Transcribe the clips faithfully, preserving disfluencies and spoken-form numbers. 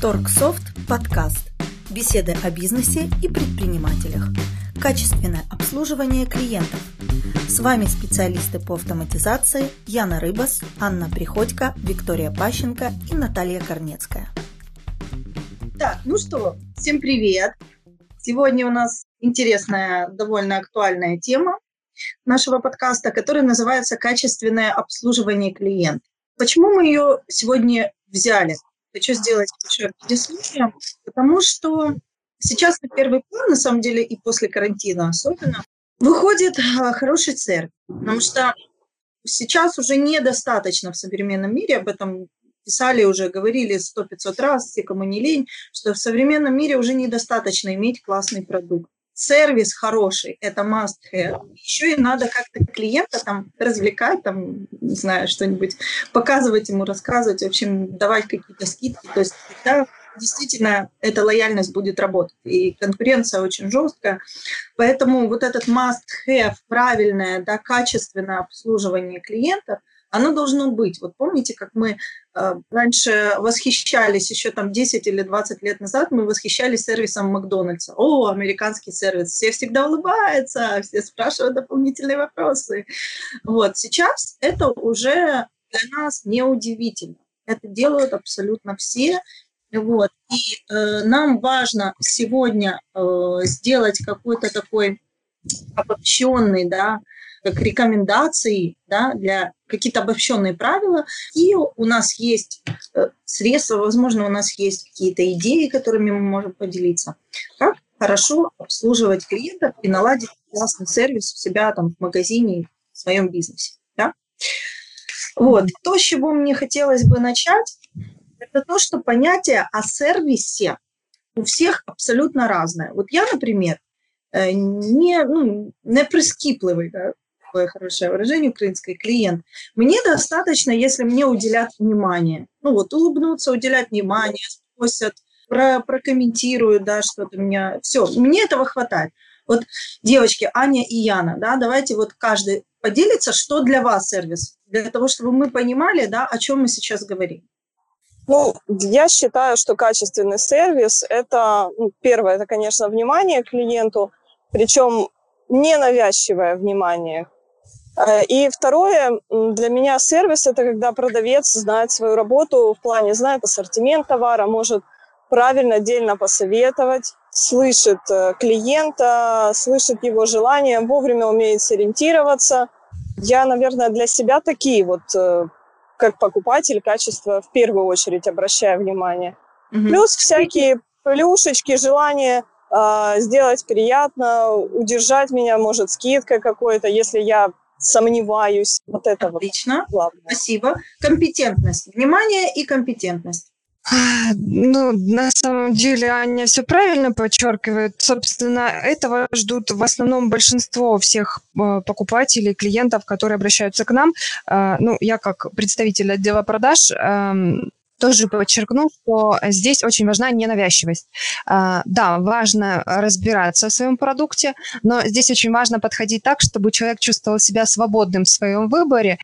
Торгсофт подкаст. Беседы о бизнесе и предпринимателях. Качественное обслуживание клиентов. С вами специалисты по автоматизации Яна Рыбас, Анна Приходько, Виктория Пащенко и Наталья Корнецкая. Так, ну что, всем привет. Сегодня у нас интересная, довольно актуальная тема нашего подкаста, которая называется «Качественное обслуживание клиента». Почему мы ее сегодня взяли? Хочу сделать еще предисловие, потому что сейчас на первый план, на самом деле, и после карантина особенно, выходит хороший церковь, потому что сейчас уже недостаточно в современном мире, об этом писали уже, говорили сто пятьсот раз, все, кому не лень, что в современном мире уже недостаточно иметь классный продукт. Сервис хороший – это must-have. Еще и надо как-то клиента там развлекать, там, не знаю, что-нибудь показывать ему, рассказывать, в общем, давать какие-то скидки. То есть тогда действительно эта лояльность будет работать. И конкуренция очень жесткая. Поэтому вот этот must-have, правильное, да, качественное обслуживание клиентов, оно должно быть. Вот помните, как мы э, раньше восхищались, еще там десять или двадцать лет назад, мы восхищались сервисом Макдональдса. О, американский сервис. Все всегда улыбаются, все спрашивают дополнительные вопросы. Вот сейчас это уже для нас неудивительно. Это делают абсолютно все. Вот. И э, нам важно сегодня э, сделать какой-то такой обобщенный, да, как рекомендации, да, для какие-то обобщенные правила. И у нас есть средства, возможно, у нас есть какие-то идеи, которыми мы можем поделиться. Как хорошо обслуживать клиентов и наладить классный сервис у себя там в магазине, в своем бизнесе. Да? Вот. То, с чего мне хотелось бы начать, это то, что понятие о сервисе у всех абсолютно разное. Вот я, например, не, ну, не прискіпливий, да, такое хорошее выражение украинское, клиент. Мне достаточно, если мне уделят внимание. Ну вот, улыбнуться, уделять внимание, спросят, про, прокомментируют, да, что-то меня... Все, мне этого хватает. Вот, девочки, Аня и Яна, да, давайте вот каждый поделится, что для вас сервис, для того, чтобы мы понимали, да, о чем мы сейчас говорим. Ну, я считаю, что качественный сервис – это, ну, первое, это, конечно, внимание к клиенту, причем ненавязчивое внимание. И второе, для меня сервис – это когда продавец знает свою работу, в плане знает ассортимент товара, может правильно, отдельно посоветовать, слышит клиента, слышит его желания, вовремя умеет сориентироваться. Я, наверное, для себя такие вот, как покупатель, качество в первую очередь обращаю внимание. Угу. Плюс всякие плюшечки, желание сделать приятно, удержать меня, может, скидка какой-то, если я сомневаюсь. Вот это отлично. Вот главное. Спасибо. Компетентность. Внимание и компетентность. Ну, на самом деле, Аня все правильно подчеркивает. Собственно, этого ждут в основном большинство всех покупателей, клиентов, которые обращаются к нам. Ну, я как представитель отдела продаж тоже подчеркну, что здесь очень важна ненавязчивость. Да, важно разбираться в своем продукте, но здесь очень важно подходить так, чтобы человек чувствовал себя свободным в своем выборе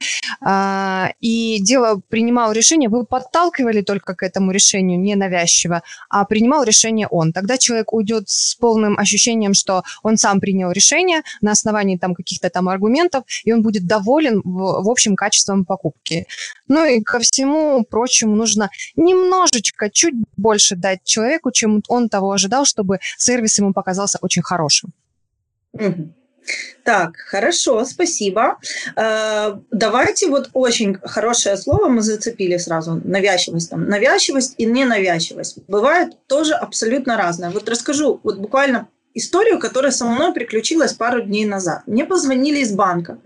и дело принимал решение. Вы подталкивали только к этому решению ненавязчиво, а принимал решение он. Тогда человек уйдет с полным ощущением, что он сам принял решение на основании там каких-то там аргументов, и он будет доволен в общем качеством покупки. Ну и ко всему прочему нужно немножечко, чуть больше дать человеку, чем он того ожидал, чтобы сервис ему показался очень хорошим. Mm-hmm. Так, хорошо, спасибо. Э, давайте вот очень хорошее слово мы зацепили сразу, навязчивость. Там, навязчивость и ненавязчивость. Бывает тоже абсолютно разное. Вот расскажу вот буквально историю, которая со мной приключилась пару дней назад. Мне позвонили из банка.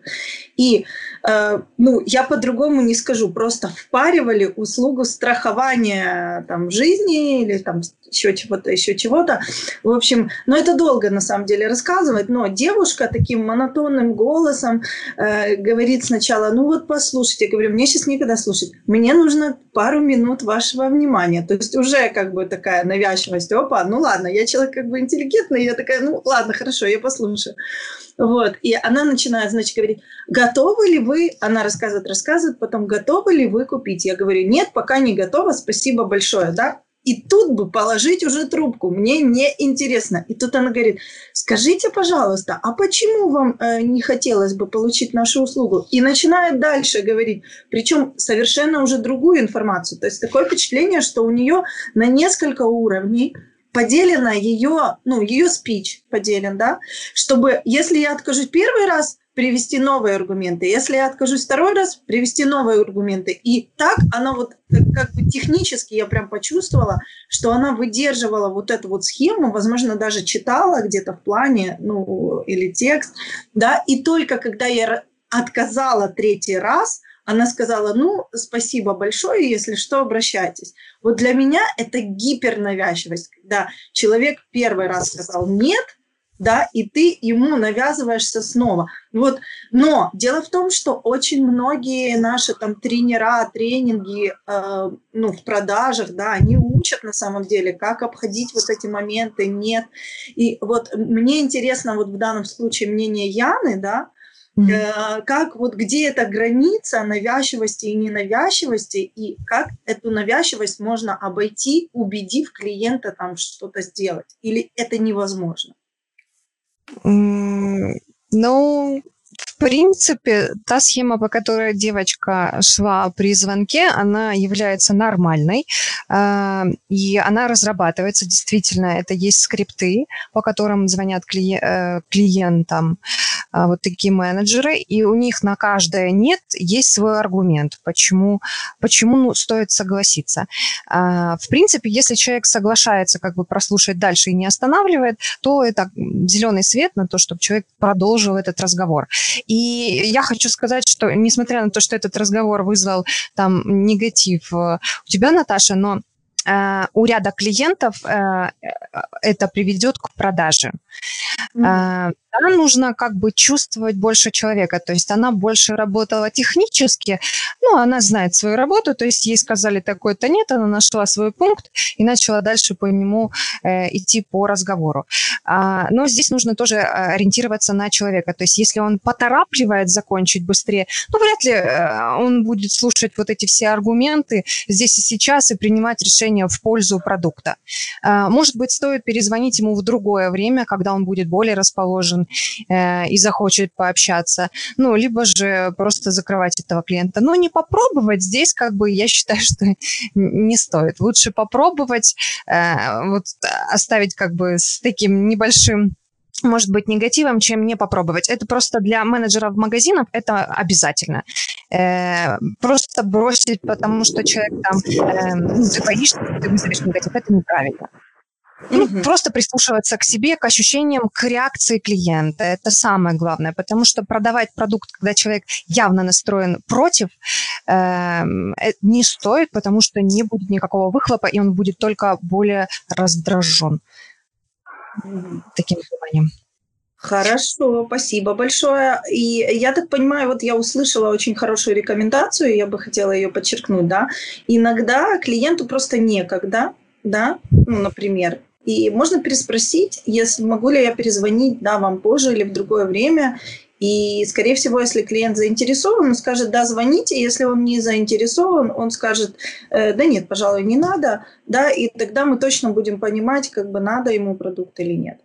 И, э, ну, я по-другому не скажу, просто впаривали услугу страхования там, жизни или там, еще чего-то, еще чего-то. В общем, ну, это долго, на самом деле, рассказывать. Но девушка таким монотонным голосом э, говорит сначала, ну, вот послушайте. Я говорю, мне сейчас некогда слушать. Мне нужно пару минут вашего внимания. То есть уже как бы такая навязчивость. Опа, ну, ладно, я человек как бы интеллигентный. Я такая, ну, ладно, хорошо, я послушаю. Вот. И она начинает, значит, говорить, готовы ли вы, она рассказывает, рассказывает, потом, готовы ли вы купить? Я говорю, нет, пока не готова, спасибо большое, да? И тут бы положить уже трубку, мне не интересно. И тут она говорит, скажите, пожалуйста, а почему вам э, не хотелось бы получить нашу услугу? И начинает дальше говорить, причем совершенно уже другую информацию. То есть такое впечатление, что у нее на несколько уровней поделена ее, ну, ее спич поделен, да, чтобы, если я откажусь первый раз, привести новые аргументы. Если я откажусь второй раз, привести новые аргументы. И так она вот как бы технически, я прям почувствовала, что она выдерживала вот эту вот схему, возможно, даже читала где-то в плане, ну, или текст, да, и только когда я отказала третий раз, она сказала, ну, спасибо большое, если что, обращайтесь. Вот для меня это гипернавязчивость, когда человек первый раз сказал «нет», да, и ты ему навязываешься снова. Вот. Но дело в том, что очень многие наши там, тренера, тренинги э, ну, в продажах, да, они учат на самом деле, как обходить вот эти моменты, нет. И вот мне интересно вот в данном случае мнение Яны, да, mm-hmm. э, как вот где эта граница навязчивости и ненавязчивости, и как эту навязчивость можно обойти, убедив клиента там что-то сделать. Или это невозможно? Ну, в принципе, та схема, по которой девочка шла при звонке, она является нормальной, э, и она разрабатывается, действительно, это есть скрипты, по которым звонят клиент, э, клиентам э, вот такие менеджеры, и у них на каждое «нет» есть свой аргумент, почему, почему ну, стоит согласиться. Э, в принципе, если человек соглашается как бы прослушать дальше и не останавливает, то это зеленый свет на то, чтобы человек продолжил этот разговор. И я хочу сказать, что несмотря на то, что этот разговор вызвал там негатив у тебя, Наташа, но э, у ряда клиентов э, это приведет к продаже. Mm-hmm. Э, она нужно как бы чувствовать больше человека, то есть она больше работала технически, ну, она знает свою работу, то есть ей сказали такое-то «нет», она нашла свой пункт и начала дальше по нему э, идти по разговору. А, но здесь нужно тоже ориентироваться на человека, то есть если он поторапливает закончить быстрее, ну, вряд ли э, он будет слушать вот эти все аргументы здесь и сейчас и принимать решение в пользу продукта. А, может быть, стоит перезвонить ему в другое время, когда он будет более расположен и захочет пообщаться, ну, либо же просто закрывать этого клиента. Но не попробовать здесь, как бы, я считаю, что не стоит. Лучше попробовать, вот, оставить, как бы, с таким небольшим, может быть, негативом, чем не попробовать. Это просто для менеджеров магазинов это обязательно. Э, просто бросить, потому что человек там, э, ну, ты боишься, ты вызовешь негатив, это неправильно. Ну, mm-hmm. Просто прислушиваться к себе, к ощущениям, к реакции клиента. Это самое главное, потому что продавать продукт, когда человек явно настроен против, э, не стоит, потому что не будет никакого выхлопа, и он будет только более раздражен. Mm-hmm. Таким вниманием. Хорошо, спасибо большое. И я так понимаю, вот я услышала очень хорошую рекомендацию, я бы хотела ее подчеркнуть, да. Иногда клиенту просто некогда, да, ну, например. И можно переспросить, если, могу ли я перезвонить, да, вам позже или в другое время. И, скорее всего, если клиент заинтересован, он скажет, да, звоните. Если он не заинтересован, он скажет, э, да нет, пожалуй, не надо. Да, и тогда мы точно будем понимать, как бы надо ему продукт или нет.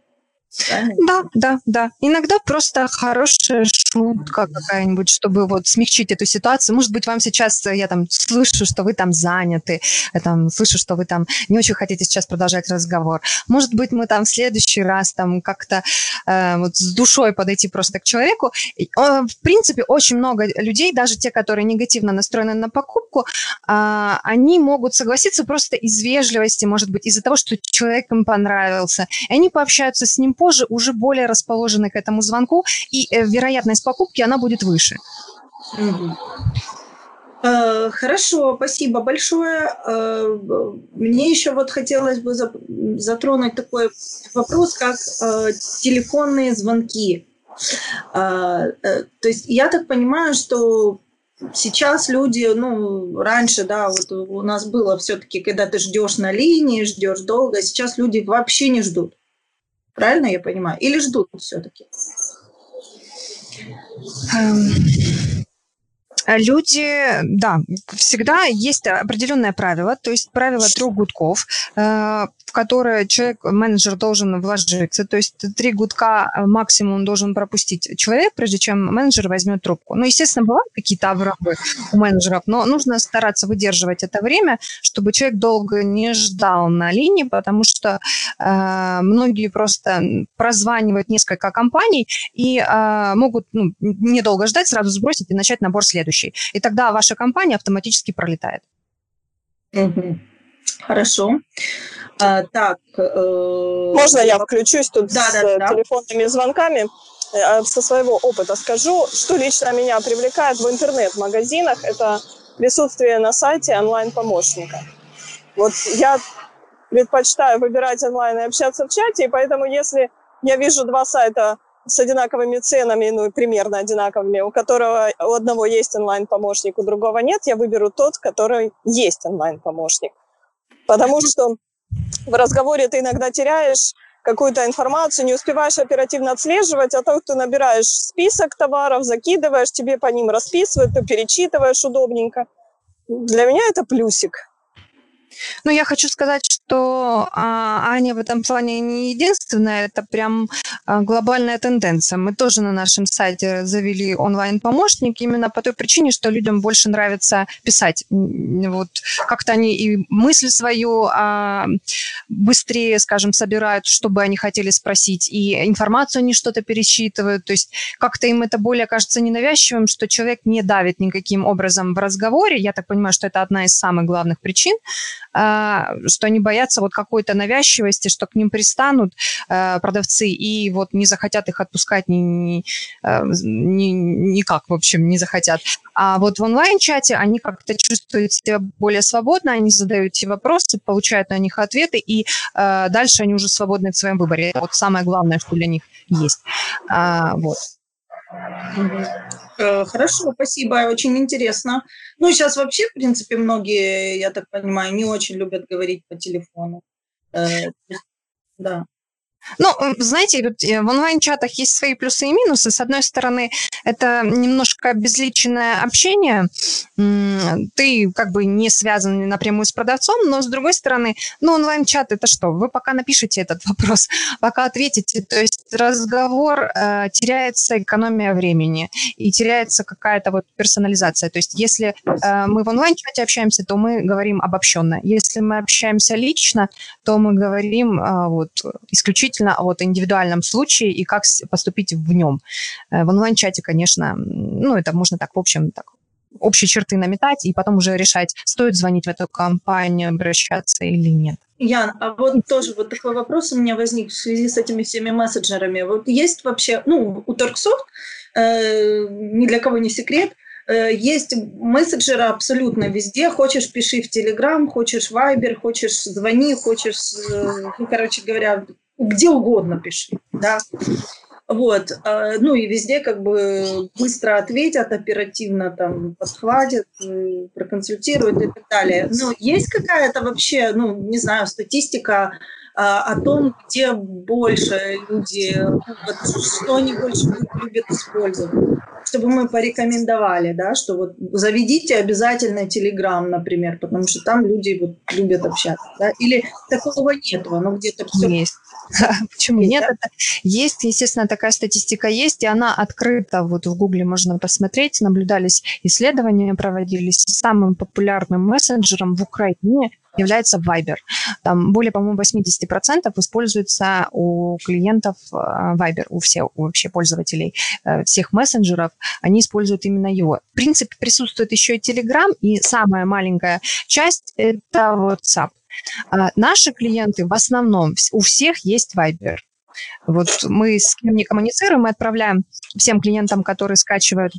Да, да, да. Иногда просто хорошая шутка какая-нибудь, чтобы вот смягчить эту ситуацию. Может быть, вам сейчас, я там слышу, что вы там заняты, я там слышу, что вы там не очень хотите сейчас продолжать разговор. Может быть, мы там в следующий раз там как-то э, вот с душой подойти просто к человеку. И, э, в принципе, очень много людей, даже те, которые негативно настроены на покупку, э, они могут согласиться просто из вежливости, может быть, из-за того, что человек им понравился. И они пообщаются с ним позже, уже более расположены к этому звонку, и э, вероятность покупки, она будет выше. Mm-hmm. э, хорошо, спасибо большое. Э, мне еще вот хотелось бы затронуть такой вопрос, как э, телефонные звонки. Э, э, то есть я так понимаю, что сейчас люди, ну, раньше, да, вот у нас было все-таки, когда ты ждешь на линии, ждешь долго, сейчас люди вообще не ждут. Правильно я понимаю? Или ждут все-таки? люди, да, всегда есть определенное правило, то есть правило трех гудков, в которое человек, менеджер должен вложиться, то есть три гудка максимум должен пропустить человек, прежде чем менеджер возьмет трубку. Ну, естественно, бывают какие-то авралы у менеджеров, но нужно стараться выдерживать это время, чтобы человек долго не ждал на линии, потому что э, многие просто прозванивают несколько компаний и э, могут ну, недолго ждать, сразу сбросить и начать набор следующий. И тогда ваша компания автоматически пролетает. Угу. Хорошо. А, так, э... Можно я включусь тут да, с да, да. телефонными звонками? Со своего опыта скажу, что лично меня привлекает в интернет-магазинах, это присутствие на сайте онлайн-помощника. Вот я предпочитаю выбирать онлайн и общаться в чате, и поэтому если я вижу два сайта с одинаковыми ценами, ну, примерно одинаковыми, у которого у одного есть онлайн-помощник, у другого нет, я выберу тот, который есть онлайн-помощник. Потому что в разговоре ты иногда теряешь какую-то информацию, не успеваешь оперативно отслеживать, а то, ты набираешь список товаров, закидываешь, тебе по ним расписывают, ты перечитываешь удобненько. Для меня это плюсик. Ну, я хочу сказать, что а, Аня в этом плане не единственная, это прям а, глобальная тенденция. Мы тоже на нашем сайте завели онлайн-помощник именно по той причине, что людям больше нравится писать. Вот, как-то они и мысли свою а, быстрее, скажем, собирают, что бы они хотели спросить, и информацию они что-то пересчитывают. То есть как-то им это более кажется ненавязчивым, что человек не давит никаким образом в разговоре. Я так понимаю, что это одна из самых главных причин, что они боятся вот какой-то навязчивости, что к ним пристанут э, продавцы и вот не захотят их отпускать ни, ни, ни, никак, в общем, не захотят. А вот в онлайн-чате они как-то чувствуют себя более свободно, они задают те вопросы, получают на них ответы, и э, дальше они уже свободны в своем выборе. Это вот самое главное, что для них есть. А, вот. Хорошо, спасибо, очень интересно. Ну, сейчас вообще, в принципе, многие, я так понимаю, не очень любят говорить по телефону. Да. Ну, знаете, в онлайн-чатах есть свои плюсы и минусы. С одной стороны, это немножко обезличенное общение. Ты как бы не связан напрямую с продавцом, но с другой стороны, ну, онлайн-чат – это что? Вы пока напишите этот вопрос, пока ответите. То есть разговор, э, теряется экономия времени и теряется какая-то вот персонализация. То есть если э, мы в онлайн-чате общаемся, то мы говорим обобщенно. Если мы общаемся лично, то мы говорим э, вот, исключительно вот о индивидуальном случае и как поступить в нем. В онлайн-чате, конечно, ну, это можно так, в общем, так, общие черты наметать и потом уже решать, стоит звонить в эту компанию, обращаться или нет. Ян, а вот тоже вот такой вопрос у меня возник в связи с этими всеми мессенджерами. Вот есть вообще, ну, у Торгсофт, э, ни для кого не секрет, э, есть мессенджеры абсолютно везде. Хочешь, пиши в Telegram, хочешь в Viber, хочешь звони, хочешь, э, ну, короче говоря, где угодно пиши, да. Вот, ну и везде как бы быстро ответят, оперативно там подхватят, проконсультируют и так далее. Но есть какая-то вообще, ну, не знаю, статистика о том, где больше люди, вот, что они больше любят использовать, чтобы мы порекомендовали, да, что вот заведите обязательно Telegram, например, потому что там люди вот любят общаться, да? Или такого нет, оно где-то все... Есть. Почему есть, нет? Да? Это... Есть, естественно, такая статистика есть, и она открыта, вот в Гугле можно посмотреть, наблюдались исследования, проводились. Самым популярным мессенджером в Украине является Viber. Там более, по-моему, восемьдесят процентов используется у клиентов Viber, у всех вообще пользователей всех мессенджеров, они используют именно его. В принципе, присутствует еще и Telegram, и самая маленькая часть – это WhatsApp. Наши клиенты в основном, у всех есть Viber. Вот мы с кем не коммуницируем, мы отправляем всем клиентам, которые скачивают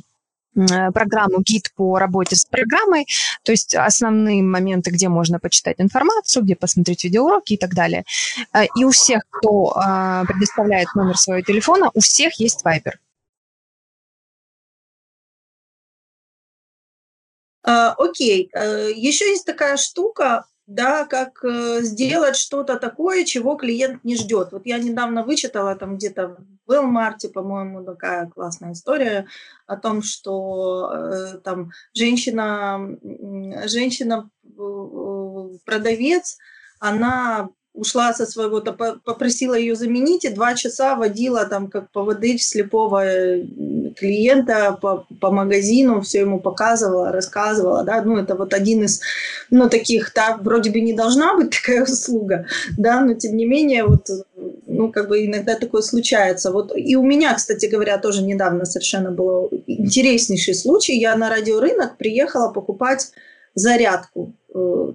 программу, гид по работе с программой, то есть основные моменты, где можно почитать информацию, где посмотреть видеоуроки и так далее. И у всех, кто предоставляет номер своего телефона, у всех есть Viber. Окей. Еще есть такая штука, да, как сделать что-то такое, чего клиент не ждет. Вот я недавно вычитала там где-то в Walmart, по-моему, такая классная история о том, что там женщина, женщина продавец, она ушла со своего, попросила ее заменить, и два часа водила там как поводырь слепого клиента по, по магазину, все ему показывала, рассказывала, да, ну это вот один из, ну таких, так вроде бы не должна быть такая услуга, да, но тем не менее вот, ну как бы иногда такое случается. Вот и у меня, кстати говоря, тоже недавно совершенно был интереснейший случай. Я на Радиорынок приехала покупать зарядку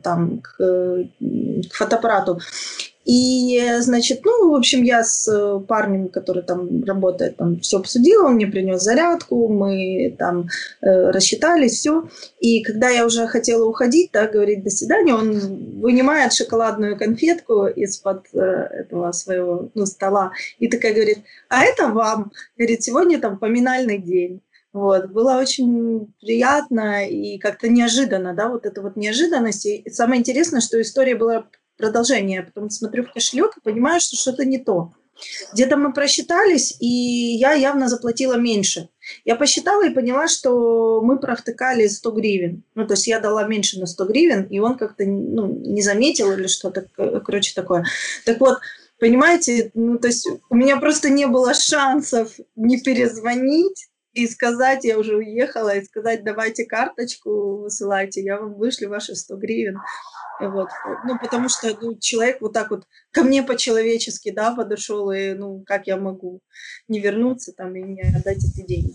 там к, к фотоаппарату. И, значит, ну, в общем, я с парнем, который там работает, там все обсудила, он мне принес зарядку, мы там э, рассчитались, все. И когда я уже хотела уходить, да, говорить «до свидания», он вынимает шоколадную конфетку из-под э, этого своего, ну, стола и такая говорит: «А это вам, говорит, сегодня там поминальный день». Вот, было очень приятно и как-то неожиданно, да, вот эта вот неожиданность. И самое интересное, что история была продолжение, потом смотрю в кошелек и понимаю, что что-то не то. Где-то мы просчитались, и я явно заплатила меньше. Я посчитала и поняла, что мы провтыкали сто гривен. Ну, то есть я дала меньше на сто гривен, и он как-то, ну, не заметил или что-то, короче, такое. Так вот, понимаете, ну, то есть у меня просто не было шансов не перезвонить, и сказать, я уже уехала, и сказать: давайте карточку высылайте, я вам вышлю ваши сто гривен. Вот. Ну, потому что, ну, человек вот так вот ко мне по-человечески, да, подошел, и, ну, как я могу не вернуться там и не отдать эти деньги.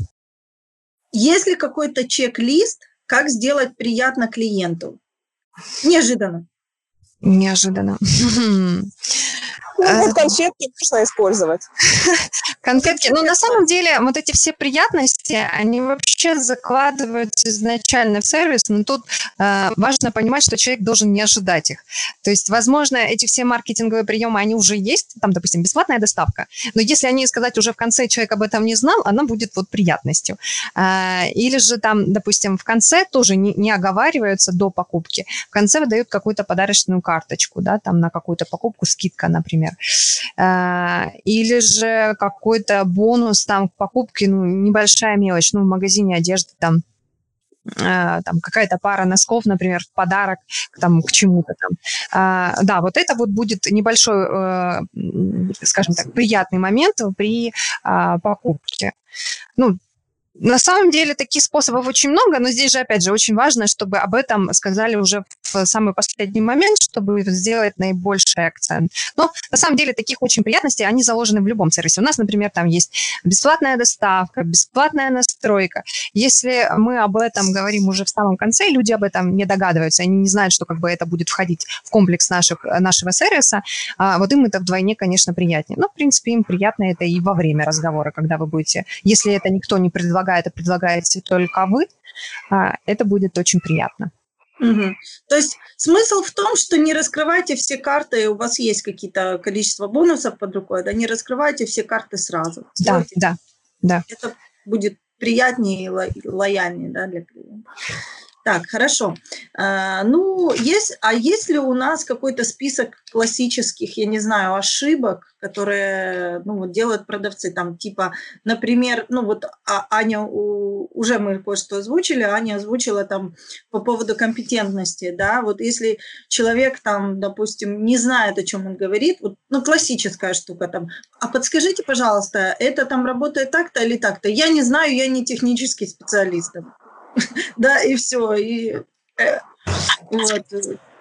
Есть ли какой-то чек-лист, как сделать приятно клиенту? Неожиданно. Неожиданно. Ну, вот конфетки можно использовать. Конфетки. Ну, на самом деле, вот эти все приятности, они вообще закладываются изначально в сервис, но тут э, важно понимать, что человек должен не ожидать их. То есть, возможно, эти все маркетинговые приемы, они уже есть, там, допустим, бесплатная доставка, но если они сказать уже в конце, человек об этом не знал, она будет вот приятностью. Э, или же там, допустим, в конце тоже не, не оговариваются до покупки, в конце выдают какую-то подарочную карточку, да, там на какую-то покупку скидка, например. Или же какой-то бонус там к покупке, ну, небольшая мелочь, ну, в магазине одежды там, там какая-то пара носков, например, в подарок там, к чему-то там. А, да, вот это вот будет небольшой, э, скажем так, приятный момент при э, покупке. Ну, на самом деле таких способов очень много, но здесь же, опять же, очень важно, чтобы об этом сказали уже в самый последний момент, чтобы сделать наибольший акцент. Но на самом деле таких очень приятностей, они заложены в любом сервисе. У нас, например, там есть бесплатная доставка, бесплатная настройка. Если мы об этом говорим уже в самом конце, люди об этом не догадываются, они не знают, что как бы это будет входить в комплекс наших, нашего сервиса, а вот им это вдвойне, конечно, приятнее. Но, в принципе, им приятно это и во время разговора, когда вы будете, если это никто не предлагает, это предлагаете только вы, это будет очень приятно. Угу. То есть смысл в том, что не раскрывайте все карты, у вас есть какие-то количество бонусов под рукой, да, не раскрывайте все карты сразу. Да, да, да. Это будет приятнее и ло- лояльнее, да, для клиента. Так, хорошо. А, ну, есть, а есть ли у нас какой-то список классических, я не знаю, ошибок, которые, ну, вот делают продавцы, там, типа, например, ну, вот а, Аня, у, уже мы кое-что озвучили, Аня озвучила там по поводу компетентности, да, вот если человек там, допустим, не знает, о чем он говорит, вот, ну, классическая штука там, а подскажите, пожалуйста, это там работает так-то или так-то, я не знаю, я не технический специалист. Да, и все, и э, вот,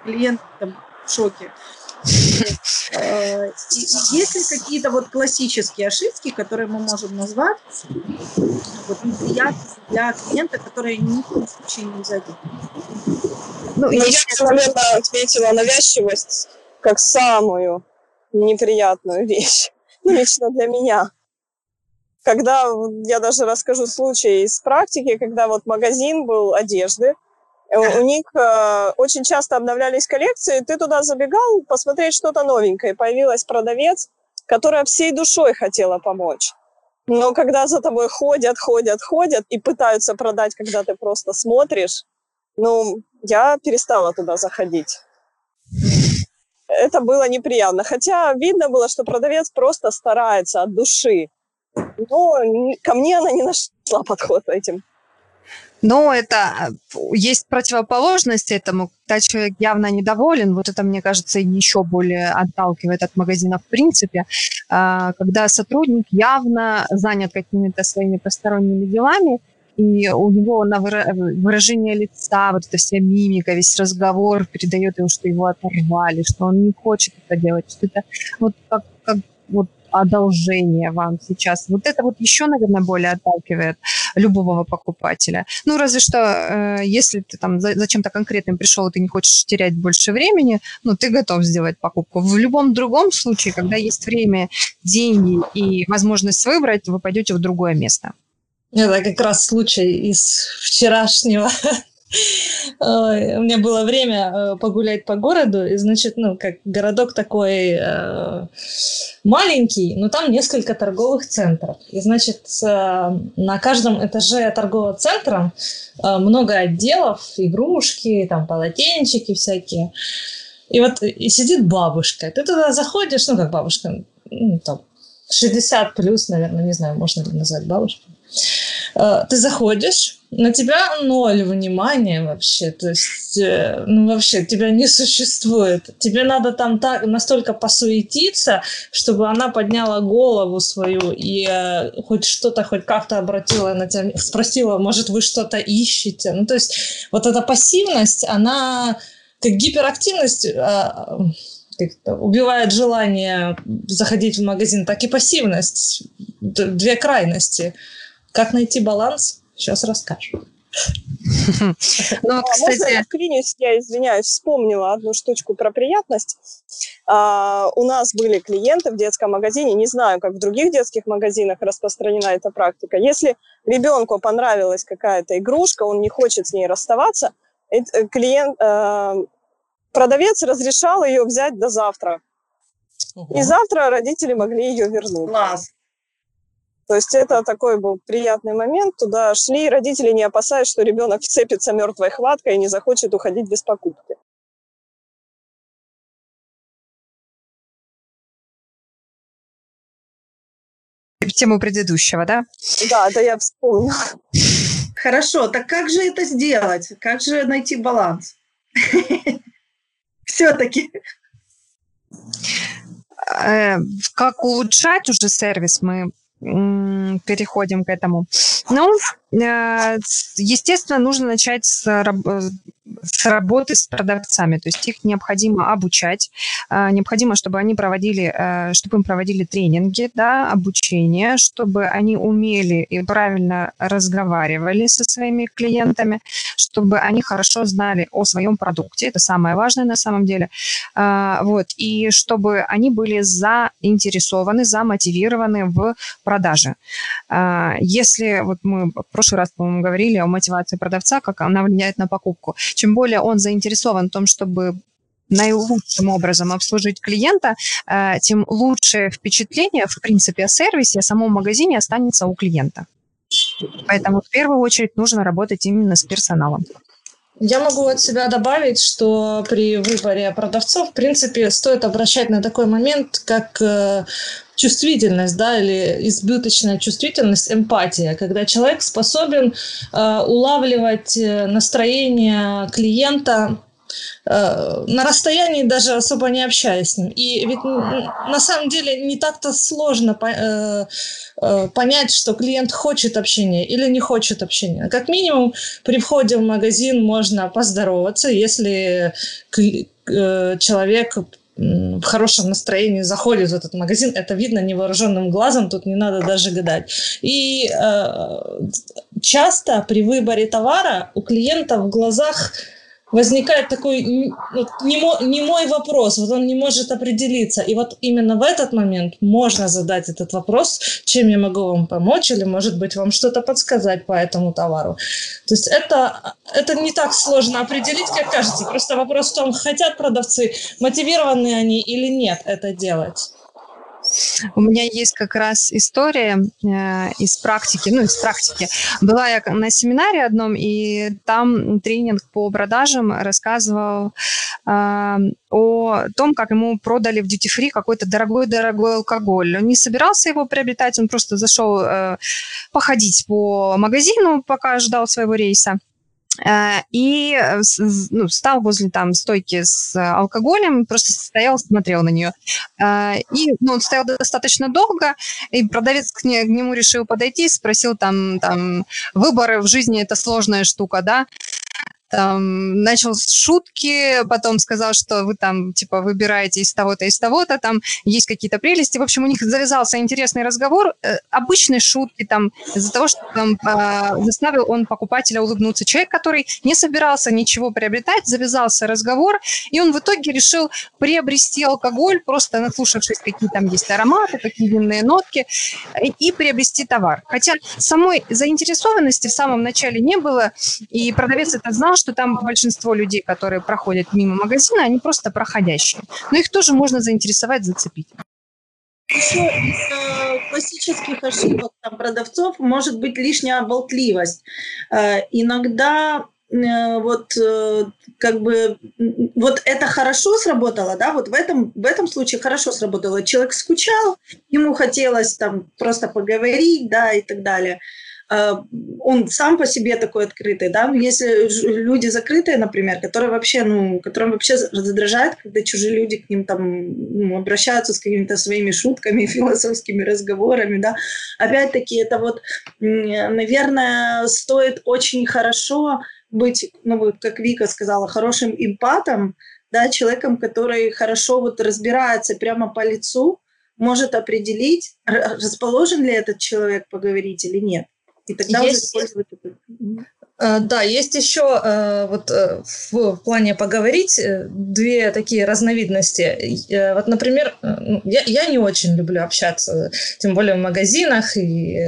клиент там в шоке. И, э, и есть ли какие-то вот классические ошибки, которые мы можем назвать, вот, для клиента, которые ни в коем случае нельзя делать? Ну, я, наверное, отметила навязчивость как самую неприятную вещь, ну, лично для меня. Когда, я даже расскажу случай из практики, когда вот магазин был одежды, у них э, очень часто обновлялись коллекции, ты туда забегал посмотреть что-то новенькое, появилась продавец, которая всей душой хотела помочь. Но когда за тобой ходят, ходят, ходят и пытаются продать, когда ты просто смотришь, ну, я перестала туда заходить. Это было неприятно. Хотя видно было, что продавец просто старается от души. Но ко мне она не нашла подход этим. Но это есть противоположность этому, когда человек явно недоволен. Вот это, мне кажется, еще более отталкивает от магазина в принципе. Когда сотрудник явно занят какими-то своими посторонними делами, и у него на выражение лица, вот эта вся мимика, весь разговор передает ему, что его оторвали, что он не хочет это делать, что это вот как, как вот одолжение вам сейчас. Вот это вот еще, наверное, более отталкивает любого покупателя. Ну, разве что, э, если ты там за, за чем-то конкретным пришел, и ты не хочешь терять больше времени, ну, ты готов сделать покупку. В любом другом случае, когда есть время, деньги и возможность выбрать, вы пойдете в другое место. Это как раз случай из вчерашнего. У меня было время погулять по городу, и, значит, ну, как городок такой э, маленький, но там несколько торговых центров. И, значит, э, на каждом этаже торгового центра э, много отделов, игрушки, там, полотенчики всякие. И вот и сидит бабушка. Ты туда заходишь, ну, как бабушка, ну, там, шестьдесят плюс, наверное, не знаю, можно ли назвать бабушкой. Ты заходишь, на тебя ноль внимания вообще, то есть, ну, вообще тебя не существует. Тебе надо там так, настолько посуетиться, чтобы она подняла голову свою и э, хоть что-то, хоть как-то обратила на тебя, спросила, может, вы что-то ищете. Ну, то есть, вот эта пассивность, она как гиперактивность... Э, убивает желание заходить в магазин, так и пассивность. Две крайности. Как найти баланс? Сейчас расскажу. Ну, кстати... Можно я вклинюсь? Я извиняюсь, вспомнила одну штучку про приятность. А, у нас были клиенты в детском магазине. Не знаю, как в других детских магазинах распространена эта практика. Если ребенку понравилась какая-то игрушка, он не хочет с ней расставаться, клиент... Продавец разрешал ее взять до завтра. Угу. И завтра родители могли ее вернуть. Класс. То есть это такой был приятный момент. Туда шли родители, не опасаясь, что ребенок вцепится мертвой хваткой и не захочет уходить без покупки. Тему предыдущего, да? Да, это я вспомнила. Хорошо, так как же это сделать? Как же найти баланс? Все-таки. Как улучшать уже сервис, мы переходим к этому. Ну, естественно, нужно начать с, с работы с продавцами. То есть их необходимо обучать. Необходимо, чтобы они проводили, чтобы им проводили тренинги, да, обучение, чтобы они умели и правильно разговаривали со своими клиентами, чтобы они хорошо знали о своем продукте. Это самое важное на самом деле. Вот. И чтобы они были заинтересованы, замотивированы в продаже. Если вот мы в прошлый раз, по-моему, говорили о мотивации продавца, как она влияет на покупку. Чем более он заинтересован в том, чтобы наилучшим образом обслужить клиента, тем лучшее впечатление, в принципе, о сервисе, о самом магазине останется у клиента. Поэтому в первую очередь нужно работать именно с персоналом. Я могу от себя добавить, что при выборе продавцов, в принципе, стоит обращать на такой момент, как э, чувствительность, да, или избыточная чувствительность, эмпатия, когда человек способен э, улавливать настроение клиента э, на расстоянии, даже особо не общаясь с ним. И ведь на самом деле не так-то сложно по, э, понять, что клиент хочет общения или не хочет общения. Как минимум, при входе в магазин можно поздороваться, если человек в хорошем настроении заходит в этот магазин. Это видно невооруженным глазом, тут не надо даже гадать. И часто при выборе товара у клиента в глазах возникает такой немой вопрос, вот он не может определиться. И вот именно в этот момент можно задать этот вопрос, чем я могу вам помочь, или, может быть, вам что-то подсказать по этому товару. То есть это, это не так сложно определить, как кажется. Просто вопрос в том, хотят продавцы, мотивированы они или нет это делать. У меня есть как раз история э, из практики, ну, из практики. Была я на семинаре одном, и там тренинг по продажам рассказывал э, о том, как ему продали в Duty Free какой-то дорогой-дорогой алкоголь. Он не собирался его приобретать, он просто зашел э, походить по магазину, пока ждал своего рейса. И ну, стал возле там стойки с алкоголем, просто стоял, смотрел на нее. И ну, он стоял достаточно долго, и продавец к, не, к нему решил подойти, спросил там, там, выборы в жизни – это сложная штука, да? Там, начал с шутки, потом сказал, что вы там, типа, выбираете из того-то, из того-то, там есть какие-то прелести. В общем, у них завязался интересный разговор, э, обычной шутки, там, из-за того, что там э, заставил он покупателя улыбнуться. Человек, который не собирался ничего приобретать, завязался разговор, и он в итоге решил приобрести алкоголь, просто наслушавшись, какие там есть ароматы, какие винные нотки, и, и приобрести товар. Хотя самой заинтересованности в самом начале не было, и продавец это знал, что там большинство людей, которые проходят мимо магазина, они просто проходящие. Но их тоже можно заинтересовать, зацепить. Еще из э, классических ошибок там, продавцов может быть лишняя болтливость. Э, иногда э, вот э, как бы вот это хорошо сработало, да, вот в этом, в этом случае хорошо сработало. Человек скучал, ему хотелось там просто поговорить, да, и так далее. Он сам по себе такой открытый, да, если люди закрытые, например, которые вообще, ну, которым вообще раздражает, когда чужие люди к ним там, ну, обращаются с какими-то своими шутками, философскими разговорами, да, опять-таки это вот, наверное, стоит очень хорошо быть, ну, вот, как Вика сказала, хорошим эмпатом, да, человеком, который хорошо вот разбирается прямо по лицу, может определить, расположен ли этот человек поговорить или нет. И тогда есть, уже использовать это. Да, есть еще вот в плане поговорить две такие разновидности. Вот, например, я, я не очень люблю общаться, тем более в магазинах. И,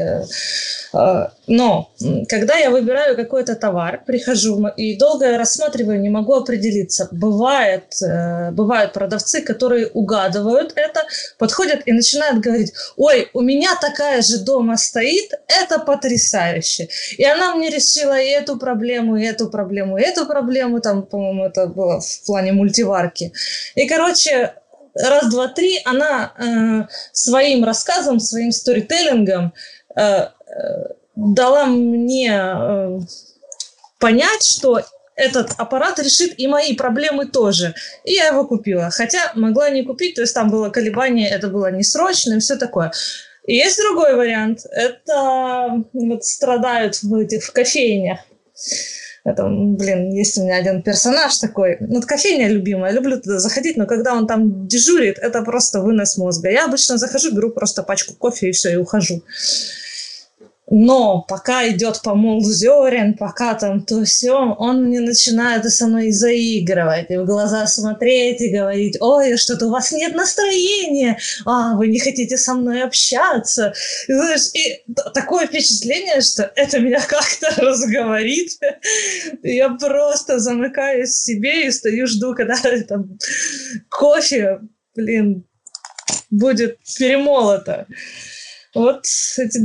но когда я выбираю какой-то товар, прихожу и долго рассматриваю, не могу определиться. Бывает, бывают продавцы, которые угадывают это, подходят и начинают говорить: «Ой, у меня такая же дома стоит, это потрясающе. И она мне решила и эту проблему, и эту проблему, и эту проблему». Там, по-моему, это было в плане мультиварки. И, короче, раз, два, три, она э, своим рассказом, своим сторителлингом э, э, дала мне э, понять, что этот аппарат решит и мои проблемы тоже. И я его купила. Хотя могла не купить, то есть там было колебание, это было несрочно и все такое. И есть другой вариант. Это вот страдают в этих в кофейнях. Это, блин, есть у меня один персонаж такой. Вот кофейня любимая, люблю туда заходить, но когда он там дежурит, это просто вынос мозга. Я обычно захожу, беру просто пачку кофе и все, и ухожу. Но пока идет помол зерен, пока там то все, он мне начинает и со мной заигрывать, и в глаза смотреть, и говорить: «Ой, что-то у вас нет настроения, а, вы не хотите со мной общаться». И, знаешь, и такое впечатление, что это меня как-то разговорит. Я просто замыкаюсь в себе и стою, жду, когда там кофе, блин, будет перемолото. Вот эти...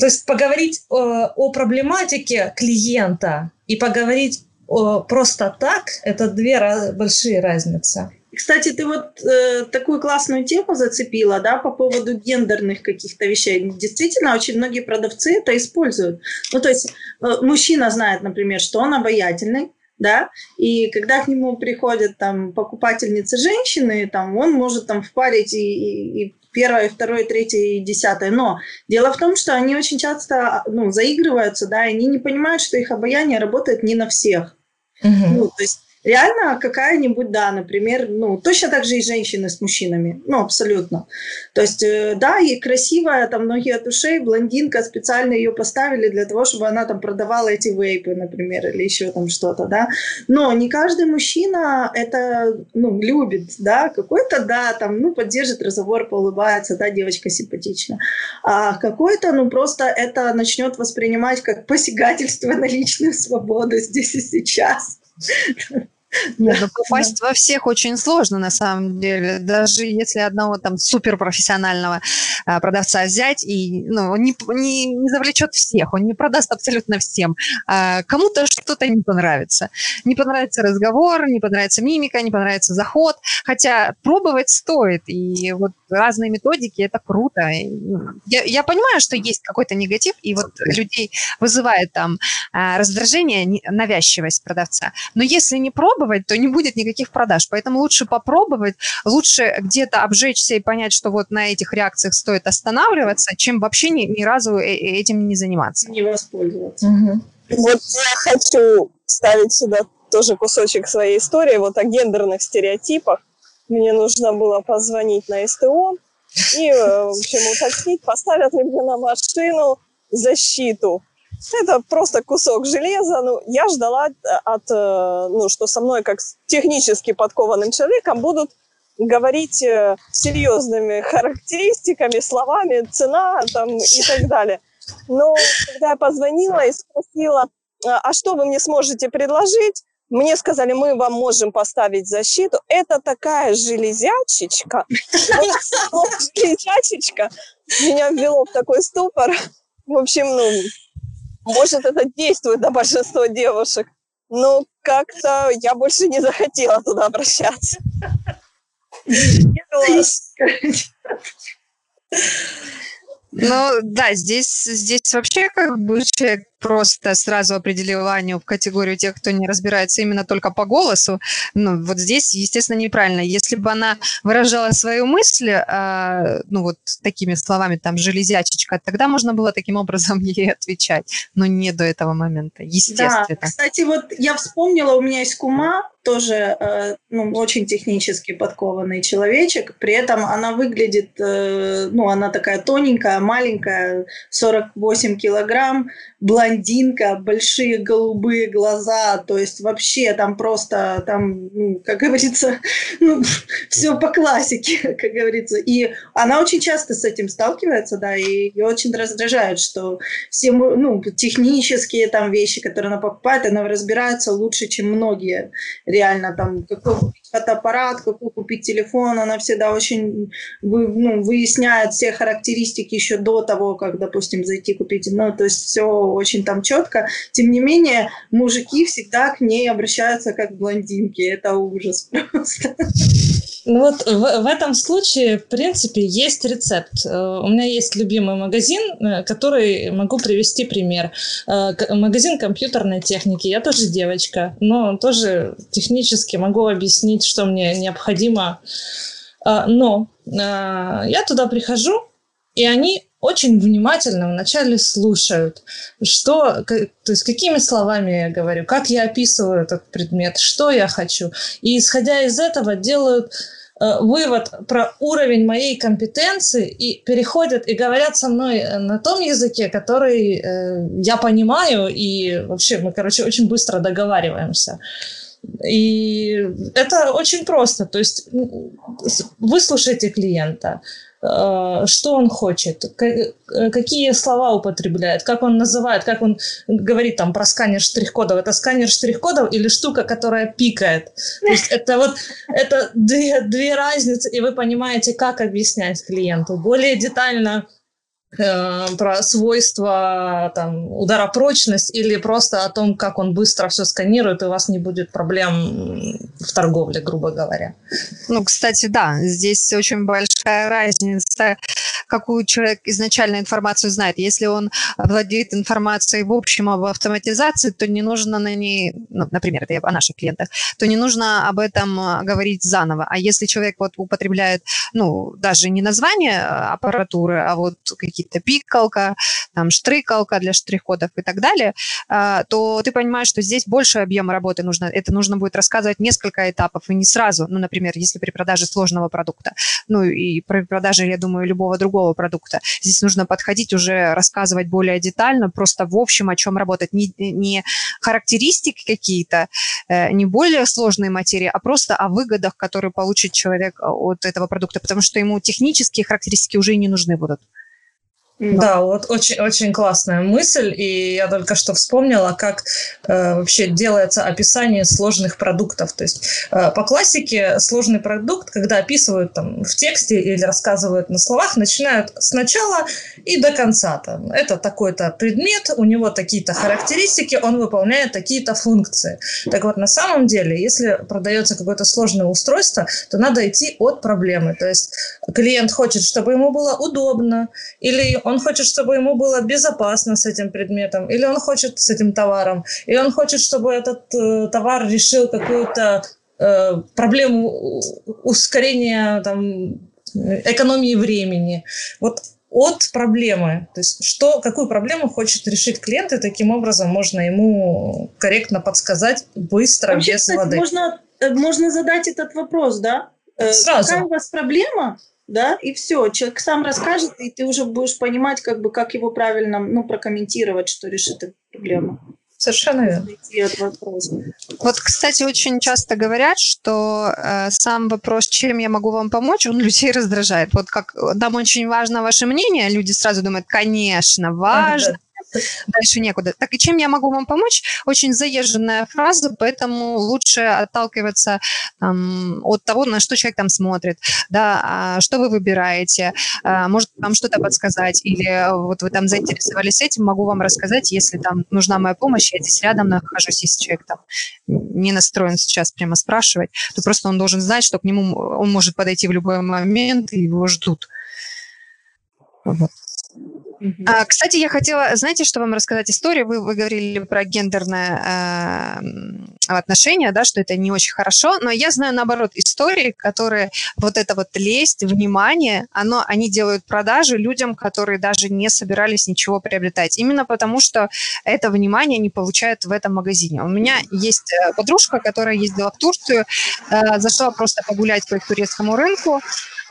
То есть поговорить о, о проблематике клиента и поговорить о, просто так – это две раз, большие разницы. Кстати, ты вот э, такую классную тему зацепила, да, по поводу гендерных каких-то вещей. Действительно, очень многие продавцы это используют. Ну, то есть э, мужчина знает, например, что он обаятельный, да, и когда к нему приходят там покупательницы женщины, там, он может там впарить и, и, и первое, второе, третье и десятое. Но дело в том, что они очень часто, ну, заигрываются, да, и они не понимают, что их обаяние работает не на всех. Mm-hmm. Ну, то есть реально какая-нибудь, да, например, ну, точно так же и женщины с мужчинами, ну, абсолютно. То есть, да, и красивая, там, ноги от ушей, блондинка, специально ее поставили для того, чтобы она там продавала эти вейпы, например, или еще там что-то, да. Но не каждый мужчина это, ну, любит, да, какой-то, да, там, ну, поддержит разговор, поулыбается, да, девочка симпатична. А какой-то, ну, просто это начнет воспринимать как посягательство на личную свободу здесь и сейчас. Нет, но попасть во всех очень сложно, на самом деле. Даже если одного там суперпрофессионального а, продавца взять, и, ну, он не, не, не завлечет всех, он не продаст абсолютно всем. А кому-то что-то не понравится. Не понравится разговор, не понравится мимика, не понравится заход. Хотя пробовать стоит. И вот разные методики – это круто. Я, я понимаю, что есть какой-то негатив, и вот людей вызывает там раздражение, навязчивость продавца. Но если не пробовать, то не будет никаких продаж. Поэтому лучше попробовать, лучше где-то обжечься и понять, что вот на этих реакциях стоит останавливаться, чем вообще ни, ни разу этим не заниматься. Не воспользоваться. Угу. Вот я хочу вставить сюда тоже кусочек своей истории, вот о гендерных стереотипах. Мне нужно было позвонить на СТО и, в общем, уточнить, поставят ли мне на машину защиту. Это просто кусок железа. Ну, я ждала, от, ну, что со мной, как с технически подкованным человеком, будут говорить серьезными характеристиками, словами, цена там, и так далее. Но когда я позвонила и спросила, а что вы мне сможете предложить, мне сказали, мы вам можем поставить защиту. Это такая железячечка. Железячечка меня ввело в такой ступор. В общем, ну... Может, это действует на большинство девушек, но как-то я больше не захотела туда обращаться. Ну, да, здесь, здесь вообще как бы человек просто сразу определил Аню в категорию тех, кто не разбирается именно только по голосу. Ну, вот здесь, естественно, неправильно. Если бы она выражала свою мысль, э, ну, вот такими словами, там, железячечка, тогда можно было таким образом ей отвечать. Но не до этого момента, естественно. Да, кстати, вот я вспомнила, у меня есть кума, тоже э, ну, очень технически подкованный человечек, при этом она выглядит, э, ну, она такая тоненькая, маленькая, сорок восемь килограмм, блондинка, большие голубые глаза, то есть вообще там просто, там, ну, как говорится, ну, все по классике, как говорится. И она очень часто с этим сталкивается, да, и ее очень раздражает, что все, ну, технические там вещи, которые она покупает, она разбирается лучше, чем многие. Реально, там, какой купить фотоаппарат, какой купить телефон, она всегда очень ну, выясняет все характеристики еще до того, как, допустим, зайти купить. Ну, то есть все очень там четко. Тем не менее, мужики всегда к ней обращаются как блондинки. Это ужас просто. Ну вот в, в этом случае, в принципе, есть рецепт. У меня есть любимый магазин, который могу привести пример. Магазин компьютерной техники. Я тоже девочка, но тоже технически могу объяснить, что мне необходимо. Но я туда прихожу, и они очень внимательно вначале слушают, что, то есть какими словами я говорю, как я описываю этот предмет, что я хочу. И исходя из этого делают... вывод про уровень моей компетенции и переходят и говорят со мной на том языке, который э, я понимаю, и вообще мы, короче, очень быстро договариваемся. И это очень просто, то есть выслушайте клиента, э, что он хочет, к- какие слова употребляет, как он называет, как он говорит там про сканер штрих-кодов. Это сканер штрих-кодов или штука, которая пикает? То есть это вот это две, две разницы, и вы понимаете, как объяснять клиенту. Более детально э, про свойства, там, ударопрочность или просто о том, как он быстро все сканирует, и у вас не будет проблем в торговле, грубо говоря. Ну, кстати, да, здесь очень большая разница, какую человек изначально информацию знает. Если он владеет информацией в общем об автоматизации, то не нужно на ней, ну, например, это я о наших клиентах, то не нужно об этом говорить заново. А если человек вот употребляет, ну, даже не название аппаратуры, а вот какие-то пикалка, там, штрикалка для штрих-кодов и так далее, то ты понимаешь, что здесь больше объема работы нужно. Это нужно будет рассказывать несколько этапов, и не сразу. Ну, например, если при продаже сложного продукта, ну, и при продаже, я думаю, любого другого продукта. Здесь нужно подходить уже, рассказывать более детально, просто в общем, о чем работать. Не, не характеристики какие-то, не более сложные материи, а просто о выгодах, которые получит человек от этого продукта, потому что ему технические характеристики уже не нужны будут. Да, вот очень, очень классная мысль, и я только что вспомнила, как э, вообще делается описание сложных продуктов. То есть э, по классике сложный продукт, когда описывают там, в тексте или рассказывают на словах, начинают с начала и до конца. Там, это такой-то предмет, у него такие-то характеристики, он выполняет такие-то функции. Так вот, на самом деле, если продается какое-то сложное устройство, то надо идти от проблемы. То есть клиент хочет, чтобы ему было удобно, или он хочет, чтобы ему было безопасно с этим предметом, или он хочет с этим товаром, или он хочет, чтобы этот э, товар решил какую-то э, проблему ускорения там, экономии времени. Вот от проблемы, то есть что, какую проблему хочет решить клиент, и таким образом можно ему корректно подсказать быстро, вообще, без кстати, воды. Можно, можно задать этот вопрос, да? Сразу. Какая у вас проблема? Да, и все, человек сам расскажет, и ты уже будешь понимать, как бы, как его правильно, ну, прокомментировать, что решит эту проблему. Совершенно верно. Вот, кстати, очень часто говорят, что э, сам вопрос, чем я могу вам помочь, он людей раздражает. Вот как там очень важно ваше мнение, люди сразу думают, конечно, важно. Ага, да. Дальше некуда. Так и чем я могу вам помочь? Очень заезженная фраза, поэтому лучше отталкиваться там, от того, на что человек там смотрит, да, что вы выбираете, может вам что-то подсказать, или вот вы там заинтересовались этим, могу вам рассказать, если там нужна моя помощь, я здесь рядом нахожусь, если человек там не настроен сейчас прямо спрашивать, то просто он должен знать, что к нему он может подойти в любой момент, и его ждут. Вот. А, кстати, я хотела, знаете, что вам рассказать историю? Вы, вы говорили про гендерное э, отношение, да, что это не очень хорошо, но я знаю, наоборот, истории, которые вот это вот лесть, внимание, оно, они делают продажи людям, которые даже не собирались ничего приобретать, именно потому что это внимание не получают в этом магазине. У меня есть подружка, которая ездила в Турцию, э, зашла просто погулять по их турецкому рынку,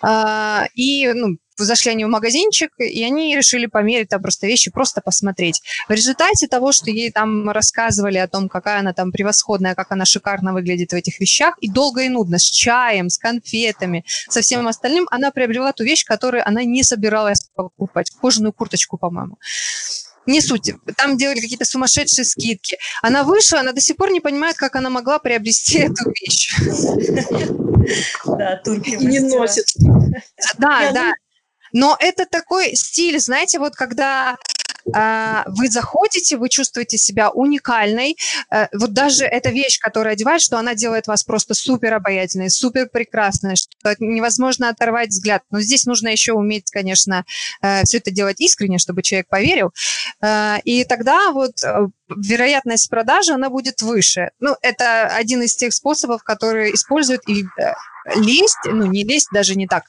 э, и, ну, зашли они в магазинчик, и они решили померить там просто вещи, просто посмотреть. В результате того, что ей там рассказывали о том, какая она там превосходная, как она шикарно выглядит в этих вещах, и долго и нудно, с чаем, с конфетами, со всем остальным, она приобрела ту вещь, которую она не собиралась покупать. Кожаную курточку, по-моему. Не суть. Там делали какие-то сумасшедшие скидки. Она вышла, она до сих пор не понимает, как она могла приобрести эту вещь. Да, турки не носят. Да, да. Но это такой стиль, знаете, вот когда э, вы заходите, вы чувствуете себя уникальной. Э, вот даже эта вещь, которая одевает, что она делает вас просто супер обаятельной, супер прекрасной, что невозможно оторвать взгляд. Но здесь нужно еще уметь, конечно, э, все это делать искренне, чтобы человек поверил. Э, и тогда вот вероятность продажи, она будет выше. Ну, это один из тех способов, которые используют и... лезть, ну не лезть, даже не так,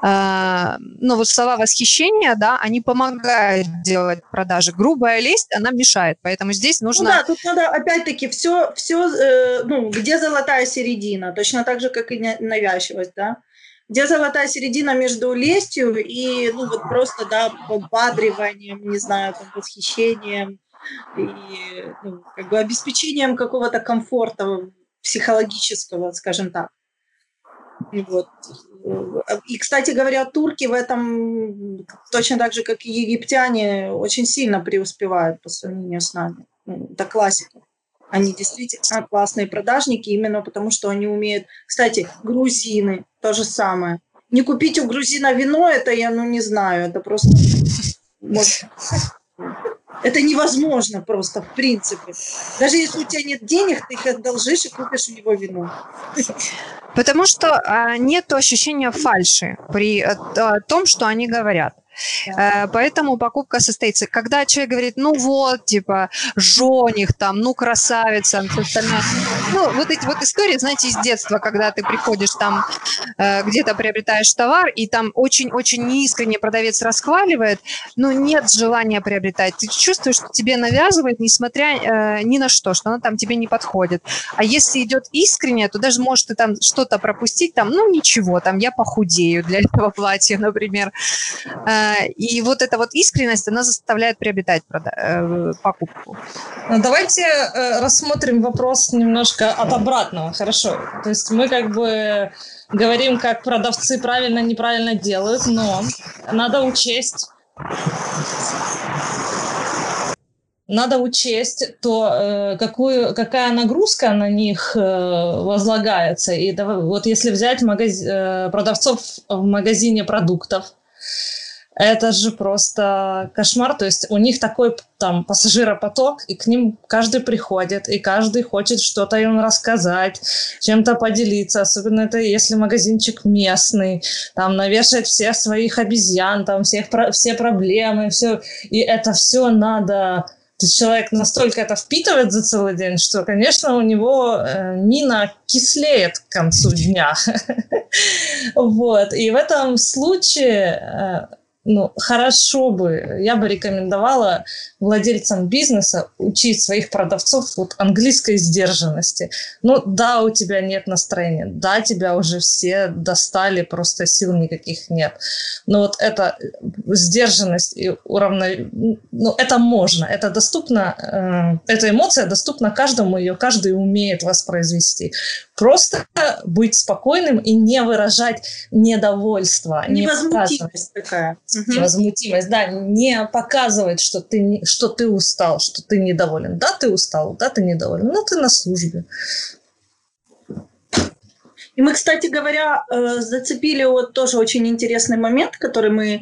а, но вот слова восхищения, да, они помогают делать продажи. Грубая лезть, она мешает, поэтому здесь нужно... Ну да, тут надо опять-таки все, все э, ну, где золотая середина, точно так же, как и навязчивость, да, где золотая середина между лестью и, ну вот просто, да, подбадриванием, не знаю, там, восхищением и, ну, как бы обеспечением какого-то комфорта психологического, скажем так. Вот. И, кстати говоря, турки в этом, точно так же, как и египтяне, очень сильно преуспевают по сравнению с нами. Это классика. Они действительно классные продажники, именно потому что они умеют... Кстати, грузины, то же самое. Не купить у грузина вино, это я, ну, не знаю, это просто... Это невозможно просто, в принципе. Даже если у тебя нет денег, ты их одолжишь и купишь у него вино. Потому что нет ощущения фальши при том, что они говорят. Поэтому покупка состоится. Когда человек говорит, ну вот, типа, жених там, ну красавица, все остальное. Ну, вот эти вот истории, знаете, из детства, когда ты приходишь там, где-то приобретаешь товар, и там очень-очень неискренне продавец расхваливает, но нет желания приобретать. Ты чувствуешь, что тебе навязывает, несмотря ни на что, что она там тебе не подходит. А если идет искренне, то даже может ты там что-то пропустить, там, ну ничего, там, я похудею для этого платья, например. И вот эта вот искренность, она заставляет приобретать покупку. Давайте рассмотрим вопрос немножко от обратного, хорошо? То есть мы как бы говорим, как продавцы правильно-неправильно делают, но надо учесть Надо учесть то, какую, какая нагрузка на них возлагается. И вот если взять магаз... продавцов в магазине продуктов, это же просто кошмар. То есть у них такой там пассажиропоток, и к ним каждый приходит, и каждый хочет что-то им рассказать, чем-то поделиться. Особенно это если магазинчик местный, там навешать всех своих обезьян, там всех, все проблемы, все. И это все надо... То есть человек настолько это впитывает за целый день, что, конечно, у него э, мина кислеет к концу дня. Вот. И в этом случае... Ну, хорошо бы, я бы рекомендовала владельцам бизнеса учить своих продавцов вот английской сдержанности. Ну, да, у тебя нет настроения, да, тебя уже все достали, просто сил никаких нет. Но вот эта сдержанность и уравнов... Ну, это можно, это доступно, э, эта эмоция доступна каждому, ее каждый умеет воспроизвести. Просто быть спокойным и не выражать недовольство. Невозмутимость не такая. Невозмутимость, да, не показывать, что ты, не, что ты устал, что ты недоволен. Да, ты устал, да, ты недоволен, но ты на службе. И мы, кстати говоря, зацепили вот тоже очень интересный момент, который мы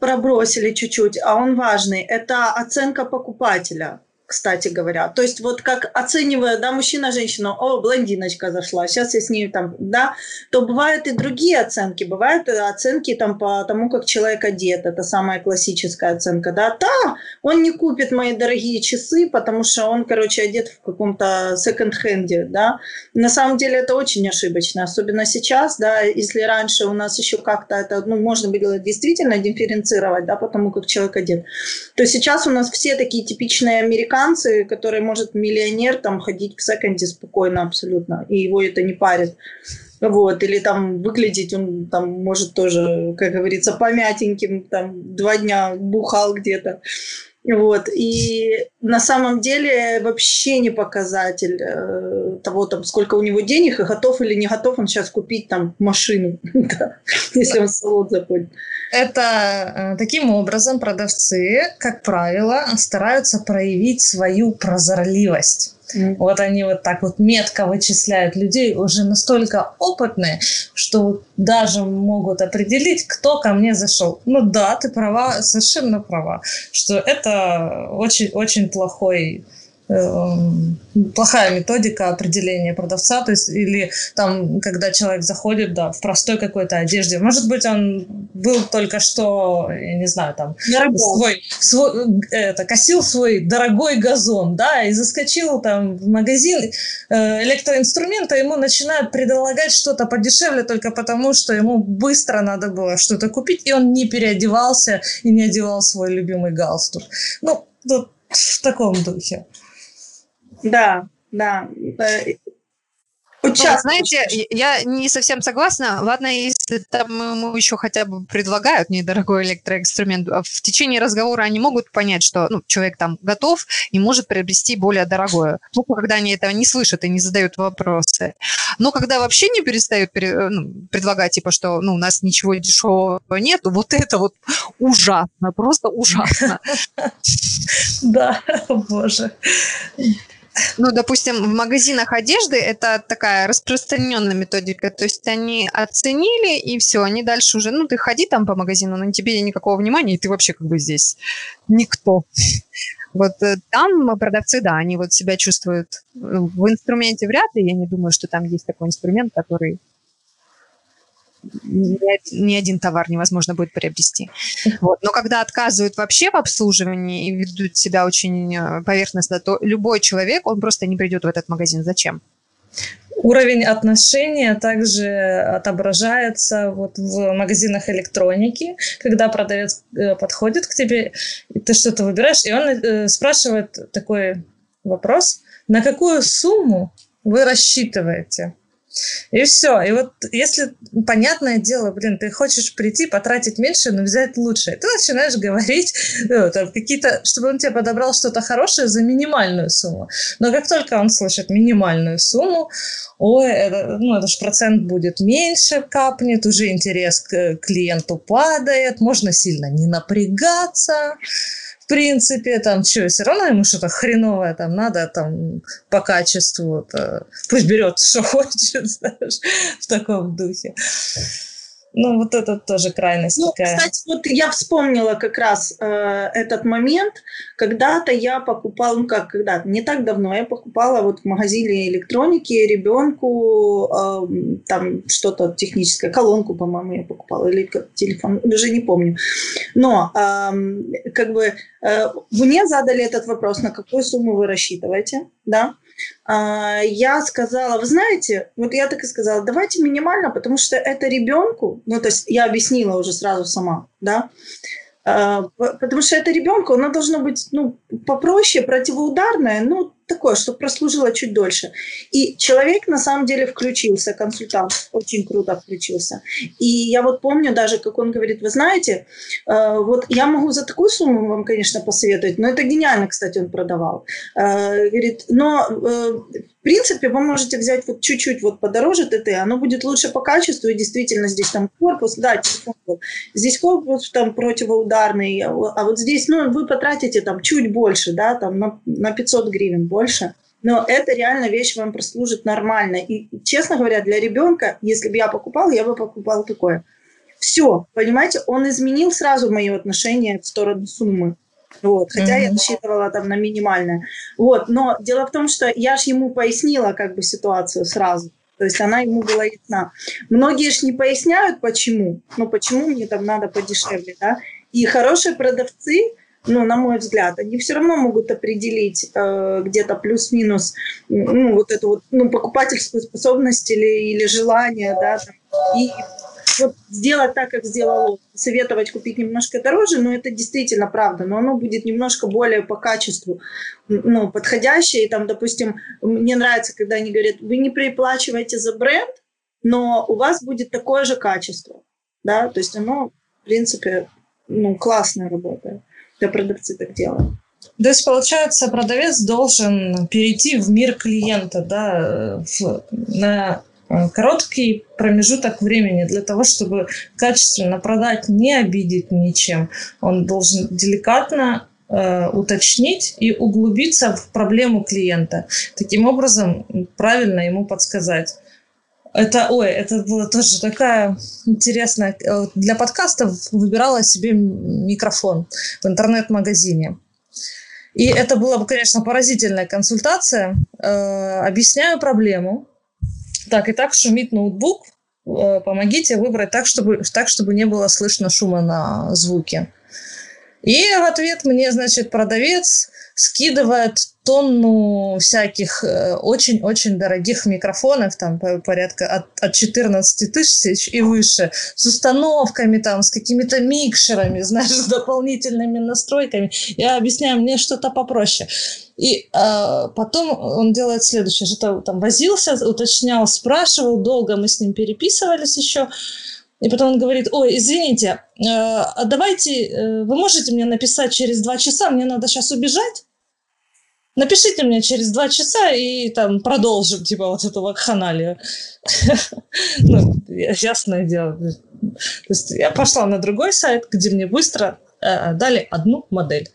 пробросили чуть-чуть, а он важный. Это оценка покупателя. Кстати говоря. То есть вот как оценивая, да, мужчина-женщина, о, блондиночка зашла, сейчас я с ней там, да, то бывают и другие оценки. Бывают оценки там по тому, как человек одет. Это самая классическая оценка, да. Да, он не купит мои дорогие часы, потому что он, короче, одет в каком-то секонд-хенде, да. На самом деле это очень ошибочно, особенно сейчас, да, если раньше у нас еще как-то это, ну, можно было действительно дифференцировать, да, потому как человек одет. То сейчас у нас все такие типичные американцы, который может миллионер там ходить в секонде спокойно абсолютно, и его это не парит. Вот. Или там выглядеть он там может тоже, как говорится, помятеньким, там два дня бухал где-то. Вот. И на самом деле вообще не показатель э, того, там, сколько у него денег, и готов или не готов он сейчас купить там машину, если он в салон заходит. Это таким образом продавцы, как правило, стараются проявить свою прозорливость. Mm-hmm. Вот они вот так вот метко вычисляют людей, уже настолько опытные, что даже могут определить, кто ко мне зашел. Ну да, ты права, совершенно права, что это очень-очень плохой... плохая методика определения продавца, то есть или там, когда человек заходит, да, в простой какой-то одежде, может быть, он был только что, я не знаю, там, свой, свой, это, косил свой дорогой газон, да, и заскочил там в магазин электроинструмента, ему начинают предлагать что-то подешевле только потому, что ему быстро надо было что-то купить, и он не переодевался и не одевал свой любимый галстук. Ну, вот в таком духе. Да, да. Вот ну, вот, знаете, я не совсем согласна. Ладно, если там ему еще хотя бы предлагают недорогой электроинструмент, в течение разговора они могут понять, что ну, человек там готов и может приобрести более дорогое. Ну, когда они этого не слышат и не задают вопросы. Но когда вообще не перестают предлагать, типа, что ну, у нас ничего дешевого нет, вот это вот ужасно, просто ужасно. Да, боже. Ну, допустим, в магазинах одежды это такая распространенная методика, то есть они оценили, и все, они дальше уже, ну, ты ходи там по магазину, но тебе никакого внимания, и ты вообще как бы здесь никто. Вот там продавцы, да, они вот себя чувствуют в инструменте вряд ли, я не думаю, что там есть такой инструмент, который... ни один товар невозможно будет приобрести. Вот. Но когда отказывают вообще в обслуживании и ведут себя очень поверхностно, то любой человек, он просто не придет в этот магазин. Зачем? Уровень отношения также отображается вот в магазинах электроники, когда продавец подходит к тебе, и ты что-то выбираешь, и он спрашивает такой вопрос: на какую сумму вы рассчитываете? И все. И вот если, понятное дело, блин, ты хочешь прийти, потратить меньше, но взять лучшее, ты начинаешь говорить, ну, там, какие-то, чтобы он тебе подобрал что-то хорошее за минимальную сумму. Но как только он слышит минимальную сумму, ой, это, ну, это же процент будет меньше, капнет, уже интерес к клиенту падает, можно сильно не напрягаться. В принципе, там, что, все равно ему что-то хреновое там надо, там, по качеству, то, пусть берет, что хочет, знаешь, в таком духе. Ну, вот это тоже крайность ну, такая. Кстати, вот я вспомнила как раз э, этот момент. Когда-то я покупала, ну как когда-то, не так давно, я покупала вот в магазине электроники ребенку э, там что-то техническое, колонку, по-моему, я покупала, или телефон, уже не помню. Но э, как бы э, мне задали этот вопрос, на какую сумму вы рассчитываете, да? Я сказала, вы знаете, вот я так и сказала, давайте минимально, потому что это ребенку, ну то есть я объяснила уже сразу сама, да, потому что это ребенку, оно должно быть, ну, попроще, противоударное, ну, такое, чтобы прослужило чуть дольше. И человек на самом деле включился, консультант очень круто включился. И я вот помню даже, как он говорит, вы знаете, э, вот я могу за такую сумму вам, конечно, посоветовать, но это гениально, кстати, он продавал. Э, говорит, но э, в принципе вы можете взять вот чуть-чуть вот подороже ТТ, оно будет лучше по качеству, и действительно здесь там корпус, да, телефон был, здесь корпус там противоударный, а вот здесь, ну, вы потратите там чуть больше, да, там на, на пятьсот гривен больше. Больше, но это реально вещь вам прослужит нормально. И, честно говоря, для ребенка, если бы я покупала, я бы покупала такое. Все, понимаете, он изменил сразу мое отношение в сторону суммы. Вот, хотя mm-hmm. я рассчитывала там на минимальное. Вот, но дело в том, что я ж ему пояснила как бы ситуацию сразу. То есть она ему была ясна. Многие ж не поясняют, почему. Ну, почему мне там надо подешевле, да? И хорошие продавцы... Ну, на мой взгляд, они все равно могут определить э, где-то плюс-минус ну, вот эту вот, ну, покупательскую способность или, или желание, да, там, и вот сделать так, как сделал он. Советовать купить немножко дороже, но это действительно правда, но оно будет немножко более по качеству, ну, подходящее. И там, допустим, мне нравится, когда они говорят, вы не переплачиваете за бренд, но у вас будет такое же качество, да, то есть оно, в принципе, ну, классно работает. Да, продавцы так делают. То есть, получается, продавец должен перейти в мир клиента, да, в, на короткий промежуток времени для того, чтобы качественно продать, не обидеть ничем. Он должен деликатно э, уточнить и углубиться в проблему клиента. Таким образом, правильно ему подсказать. Это, ой, это была тоже такая интересная... Для подкастов выбирала себе микрофон в интернет-магазине. И это была бы, конечно, поразительная консультация. Э, объясняю проблему. Так и так шумит ноутбук. Э, помогите выбрать так чтобы, так, чтобы не было слышно шума на звуке. И в ответ мне, значит, продавец скидывает тонну всяких очень-очень дорогих микрофонов, там порядка от, от четырнадцати тысяч и выше, с установками, там, с какими-то микшерами, знаешь, с дополнительными настройками. Я объясняю, мне что-то попроще. И э, потом он делает следующее, что-то там возился, уточнял, спрашивал, долго мы с ним переписывались еще. И потом он говорит, ой, извините, э, давайте, э, вы можете мне написать через два часа, мне надо сейчас убежать? Напишите мне через два часа и там продолжим, типа, вот эту вакханалию. Ну, ясное дело. То есть я пошла на другой сайт, где мне быстро дали одну модель.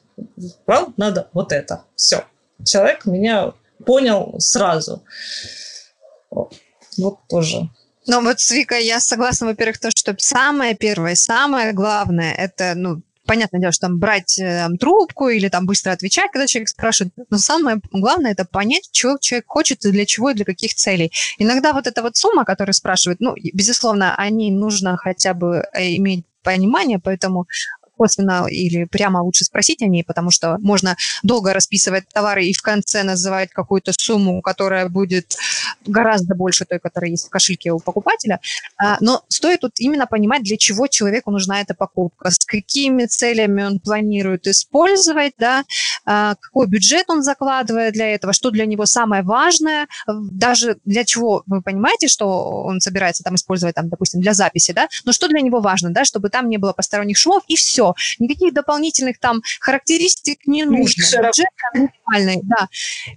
Вам надо вот это. Все. Человек меня понял сразу. Вот тоже. Ну вот с Викой я согласна, во-первых, то, что самое первое, самое главное, это, ну, понятное дело, что там брать там, трубку или там быстро отвечать, когда человек спрашивает, но самое главное – это понять, чего человек хочет и для чего, и для каких целей. Иногда вот эта вот сумма, которую спрашивают, ну, безусловно, о ней нужно хотя бы иметь понимание, поэтому косвенно или прямо лучше спросить о ней, потому что можно долго расписывать товары и в конце называть какую-то сумму, которая будет гораздо больше той, которая есть в кошельке у покупателя. Но стоит тут именно понимать, для чего человеку нужна эта покупка, с какими целями он планирует использовать, да, какой бюджет он закладывает для этого, что для него самое важное, даже для чего, вы понимаете, что он собирается там использовать, там, допустим, для записи, да, но что для него важно, да, чтобы там не было посторонних шумов, и все. Никаких дополнительных там характеристик не нужно. Бюджет минимальный, да.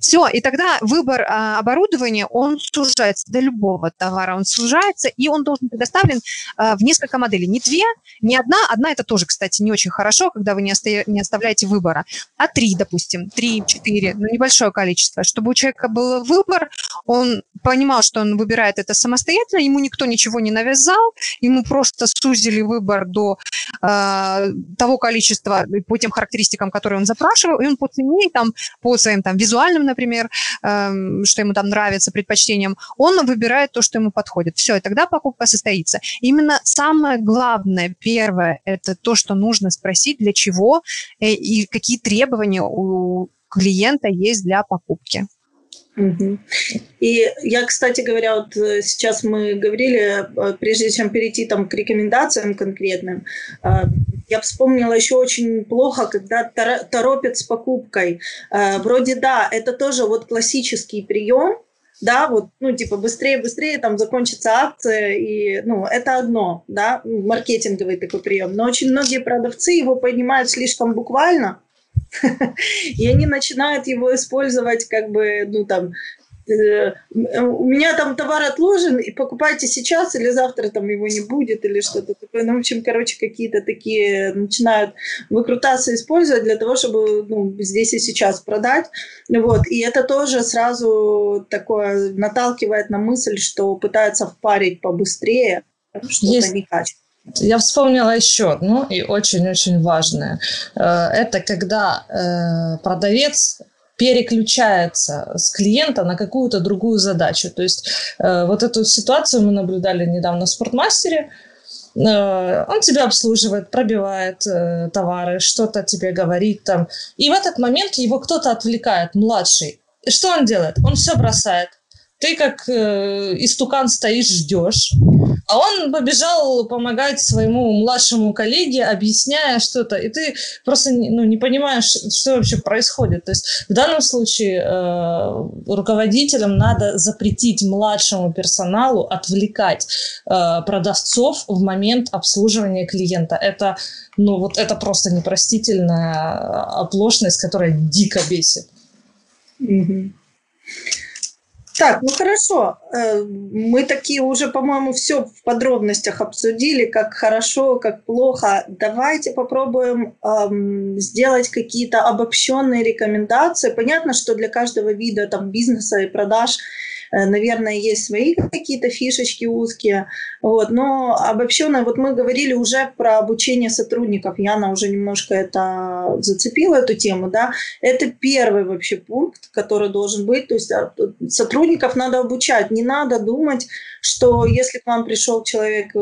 Все, и тогда выбор а, оборудования, он сужается до любого товара, он сужается, и он должен быть предоставлен а, в несколько моделей. Не две, не одна, одна это тоже, кстати, не очень хорошо, когда вы не, оста- не оставляете выбора, а три, допустим, три, четыре, ну, небольшое количество, чтобы у человека был выбор, он понимал, что он выбирает это самостоятельно, ему никто ничего не навязал, ему просто сузили выбор до э, того количества по тем характеристикам, которые он запрашивал, и он по цене, там, по своим там, визуальным, например, э, что ему там нравится, предпочтениям, он выбирает то, что ему подходит. Все, и тогда покупка состоится. Именно самое главное, первое, это то, что нужно спросить, для чего э, и какие требования у клиента есть для покупки. Угу. И я, кстати говоря, вот сейчас мы говорили, прежде чем перейти там, к рекомендациям конкретным, я вспомнила еще очень плохо, когда торопят с покупкой. Вроде да, это тоже вот классический прием, да, вот, ну, типа, быстрее, быстрее, там, закончится акция, и, ну, это одно, да, маркетинговый такой прием, но очень многие продавцы его понимают слишком буквально, и они начинают его использовать, как бы, ну, там, э, у меня там товар отложен, и покупайте сейчас, или завтра там его не будет, или что-то такое. Ну, в общем, короче, какие-то такие начинают выкрутаться, использовать для того, чтобы, ну, здесь и сейчас продать. Вот. И это тоже сразу такое наталкивает на мысль, что пытаются впарить побыстрее, что-то некачественное. Я вспомнила еще, ну и очень-очень важное. Это когда продавец переключается с клиента на какую-то другую задачу. То есть вот эту ситуацию мы наблюдали недавно в «Спортмастере». Он тебя обслуживает, пробивает товары, что-то тебе говорит там. И в этот момент его кто-то отвлекает, младший. И что он делает? Он все бросает. Ты как э, истукан стоишь, ждешь. А он побежал помогать своему младшему коллеге, объясняя что-то. И ты просто ну, не понимаешь, что вообще происходит. То есть в данном случае э, руководителям надо запретить младшему персоналу отвлекать э, продавцов в момент обслуживания клиента. Это, ну, вот это просто непростительная оплошность, которая дико бесит. Mm-hmm. Так, ну хорошо, мы такие уже, по-моему, все в подробностях обсудили, как хорошо, как плохо. Давайте попробуем эм, сделать какие-то обобщенные рекомендации. Понятно, что для каждого вида там, бизнеса и продаж, э, наверное, есть свои какие-то фишечки узкие. Вот, но обобщенно, вот мы говорили уже про обучение сотрудников. Яна уже немножко это зацепила, эту тему, да. Это первый вообще пункт, который должен быть. То есть сотрудник надо обучать, не надо думать, что если к вам пришел человек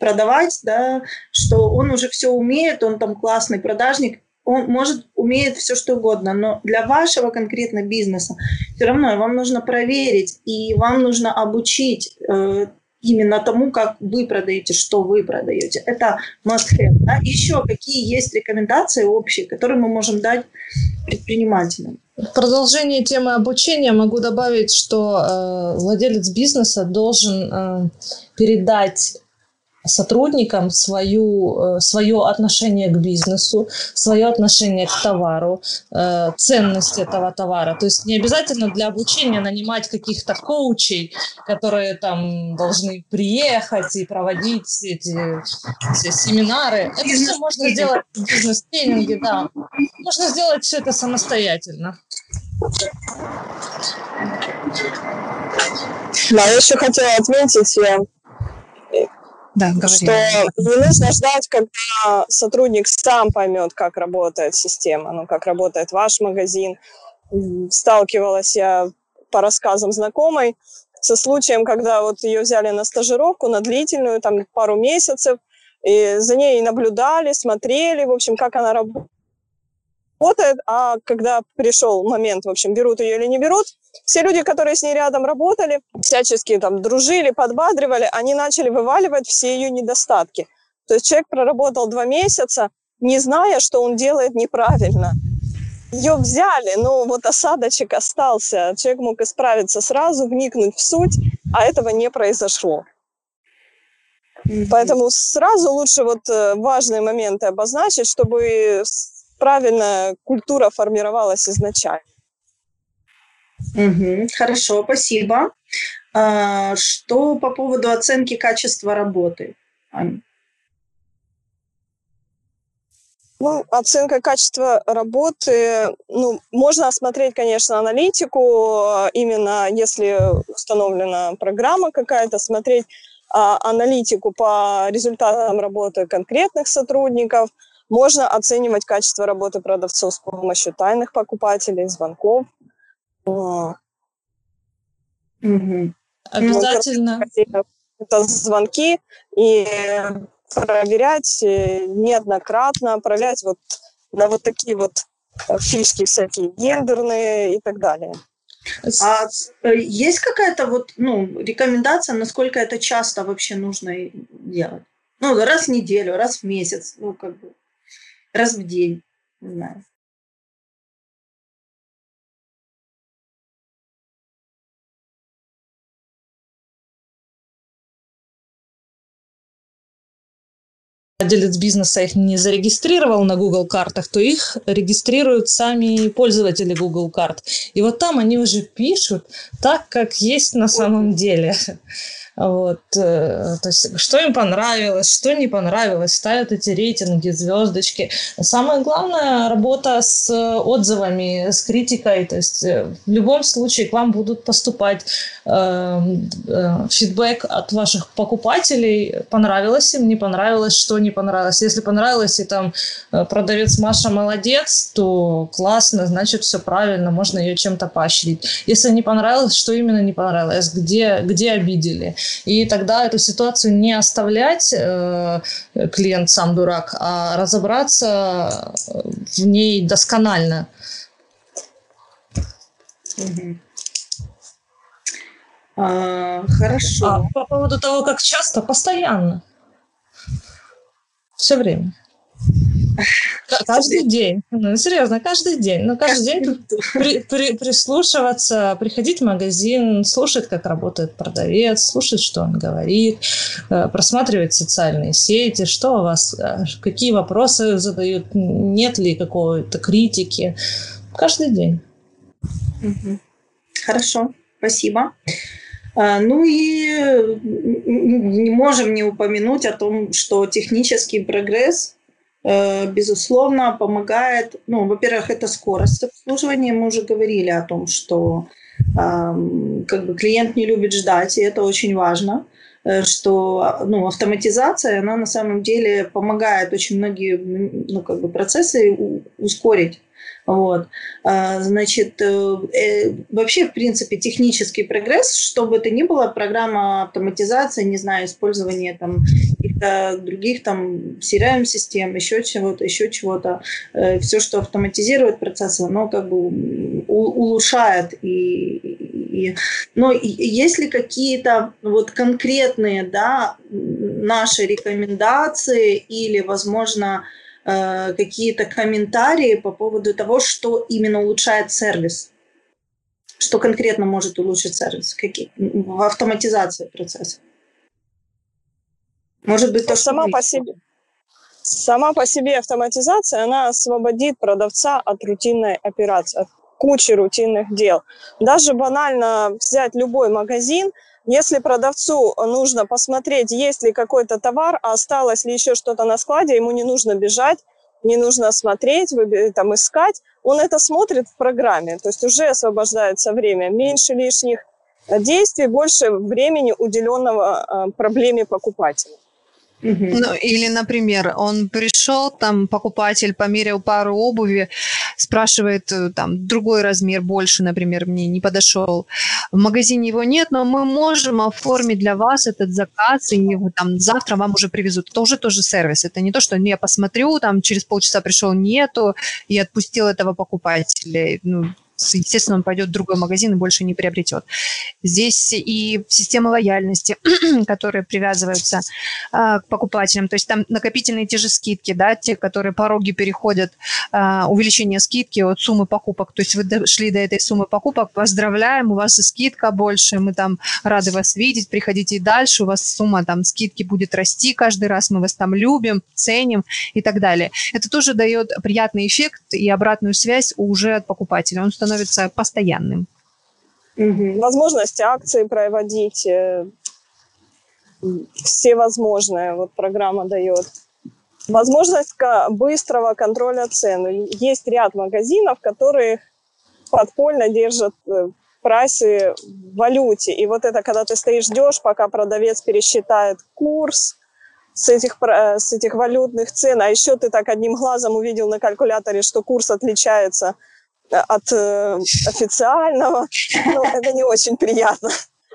продавать, да, что он уже все умеет, он там классный продажник, он может умеет все что угодно, но для вашего конкретно бизнеса все равно вам нужно проверить и вам нужно обучить э, именно тому, как вы продаете, что вы продаете. Это must-have. Да? Еще какие есть рекомендации общие, которые мы можем дать предпринимателям? В продолжение темы обучения могу добавить, что э, владелец бизнеса должен э, передать сотрудникам свою, э, свое отношение к бизнесу, свое отношение к товару, э, ценность этого товара. То есть не обязательно для обучения нанимать каких-то коучей, которые там должны приехать и проводить эти все семинары. Это все можно сделать в бизнес-тренинге, да. Можно сделать все это самостоятельно. Да, я еще хотела отметить, да, что не нужно ждать, когда сотрудник сам поймет, как работает система, ну, как работает ваш магазин. Сталкивалась я по рассказам знакомой со случаем, когда вот ее взяли на стажировку, на длительную, там пару месяцев, и за ней наблюдали, смотрели, в общем, как она работает. А когда пришел момент, в общем, берут ее или не берут, все люди, которые с ней рядом работали, всячески там дружили, подбадривали, они начали вываливать все ее недостатки. То есть человек проработал два месяца, не зная, что он делает неправильно. Ее взяли, но вот осадочек остался. Человек мог исправиться сразу, вникнуть в суть, а этого не произошло. Mm-hmm. Поэтому сразу лучше вот важные моменты обозначить, чтобы правильно культура формировалась изначально. Mm-hmm. Хорошо, спасибо. А что по поводу оценки качества работы, Аня? Ну, оценка качества работы, ну, можно осмотреть, конечно, аналитику, именно если установлена программа какая-то, смотреть а, аналитику по результатам работы конкретных сотрудников, можно оценивать качество работы продавцов с помощью тайных покупателей, звонков. Угу. Обязательно. Это звонки и... проверять неоднократно, проверять вот на вот такие вот фишки всякие гендерные и так далее. А есть какая-то вот, ну, рекомендация, насколько это часто вообще нужно делать? Ну, раз в неделю, раз в месяц, ну, как бы, раз в день, не знаю. Владелец бизнеса их не зарегистрировал на Google картах, то их регистрируют сами пользователи Google карт. И вот там они уже пишут так, как есть на самом деле. Вот. То есть, что им понравилось, что не понравилось, ставят эти рейтинги, звездочки. Самое главное – работа с отзывами, с критикой. То есть, в любом случае к вам будут поступать э, э, фидбэк от ваших покупателей. Понравилось им, не понравилось, что не понравилось. Если понравилось, и там продавец Маша молодец, то классно, значит, все правильно, можно ее чем-то поощрить. Если не понравилось, что именно не понравилось, где, где обидели. И тогда эту ситуацию не оставлять э, клиент сам дурак, а разобраться в ней досконально. Угу. А, хорошо. А по поводу того, как часто, постоянно. Все время. Каждый день. Ну, серьезно, каждый день. Ну, каждый день при, при, прислушиваться, приходить в магазин, слушать, как работает продавец, слушать, что он говорит, просматривать социальные сети, что у вас, какие вопросы задают, нет ли какой-то критики. Каждый день. Хорошо, спасибо. Ну и не можем не упомянуть о том, что технический прогресс, безусловно, помогает. Ну, во-первых, это скорость обслуживания. Мы уже говорили о том, что как бы, клиент не любит ждать, и это очень важно, что, ну, автоматизация, она на самом деле помогает очень многие, ну, как бы, процессы ускорить. Вот. Значит, вообще, в принципе, технический прогресс, что бы то ни было, программа автоматизации, не знаю, использование там каких-то других там си эр эм-систем, еще чего-то, еще чего-то, все, что автоматизирует процессы, оно как бы улучшает. И, и, но есть ли какие-то вот конкретные, да, наши рекомендации или, возможно, какие-то комментарии по поводу того, что именно улучшает сервис? Что конкретно может улучшить сервис? Какие? В автоматизации процесса. Может быть, то, сама, по себе, сама по себе автоматизация, она освободит продавца от рутинной операции, от кучи рутинных дел. Даже банально взять любой магазин. Если продавцу нужно посмотреть, есть ли какой-то товар, а осталось ли еще что-то на складе, ему не нужно бежать, не нужно смотреть, там, искать. Он это смотрит в программе, то есть уже освобождается время. Меньше лишних действий, больше времени, уделенного проблеме покупателя. Uh-huh. Ну, или, например, он пришел, там покупатель померил пару обуви, спрашивает, там, другой размер больше, например, мне не подошел. В магазине его нет, но мы можем оформить для вас этот заказ, и там, завтра вам уже привезут. Это уже тоже сервис. Это не то, что я посмотрю, там через полчаса пришел, нету, и отпустил этого покупателя. Ну, естественно, он пойдет в другой магазин и больше не приобретет. Здесь и система лояльности, которые привязываются а, к покупателям. То есть там накопительные те же скидки, да, те, которые пороги переходят, а, увеличение скидки от суммы покупок. То есть вы дошли до этой суммы покупок, поздравляем, у вас и скидка больше, мы там рады вас видеть, приходите и дальше, у вас сумма там скидки будет расти каждый раз, мы вас там любим, ценим и так далее. Это тоже дает приятный эффект и обратную связь уже от покупателя. Он становится постоянным. Угу. Возможности акции проводить, все возможные, вот программа дает. Возможность быстрого контроля цен. Есть ряд магазинов, которые подпольно держат прайсы в валюте. И вот это, когда ты стоишь, ждешь, пока продавец пересчитает курс с этих, с этих валютных цен, а еще ты так одним глазом увидел на калькуляторе, что курс отличается от э, официального, ну, это не очень приятно.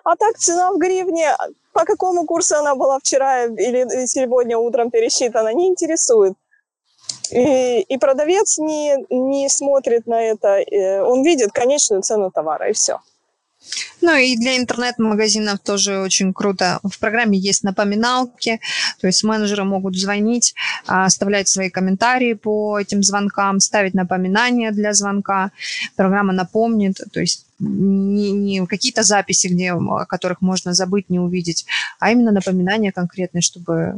А так цена в гривне, по какому курсу она была вчера или сегодня утром пересчитана, не интересует. И, и продавец не, не смотрит на это, он видит конечную цену товара, и все. Ну и для интернет-магазинов тоже очень круто. В программе есть напоминалки, то есть менеджеры могут звонить, оставлять свои комментарии по этим звонкам, ставить напоминания для звонка. Программа напомнит, то есть не, не какие-то записи, где, о которых можно забыть, не увидеть, а именно напоминания конкретные, чтобы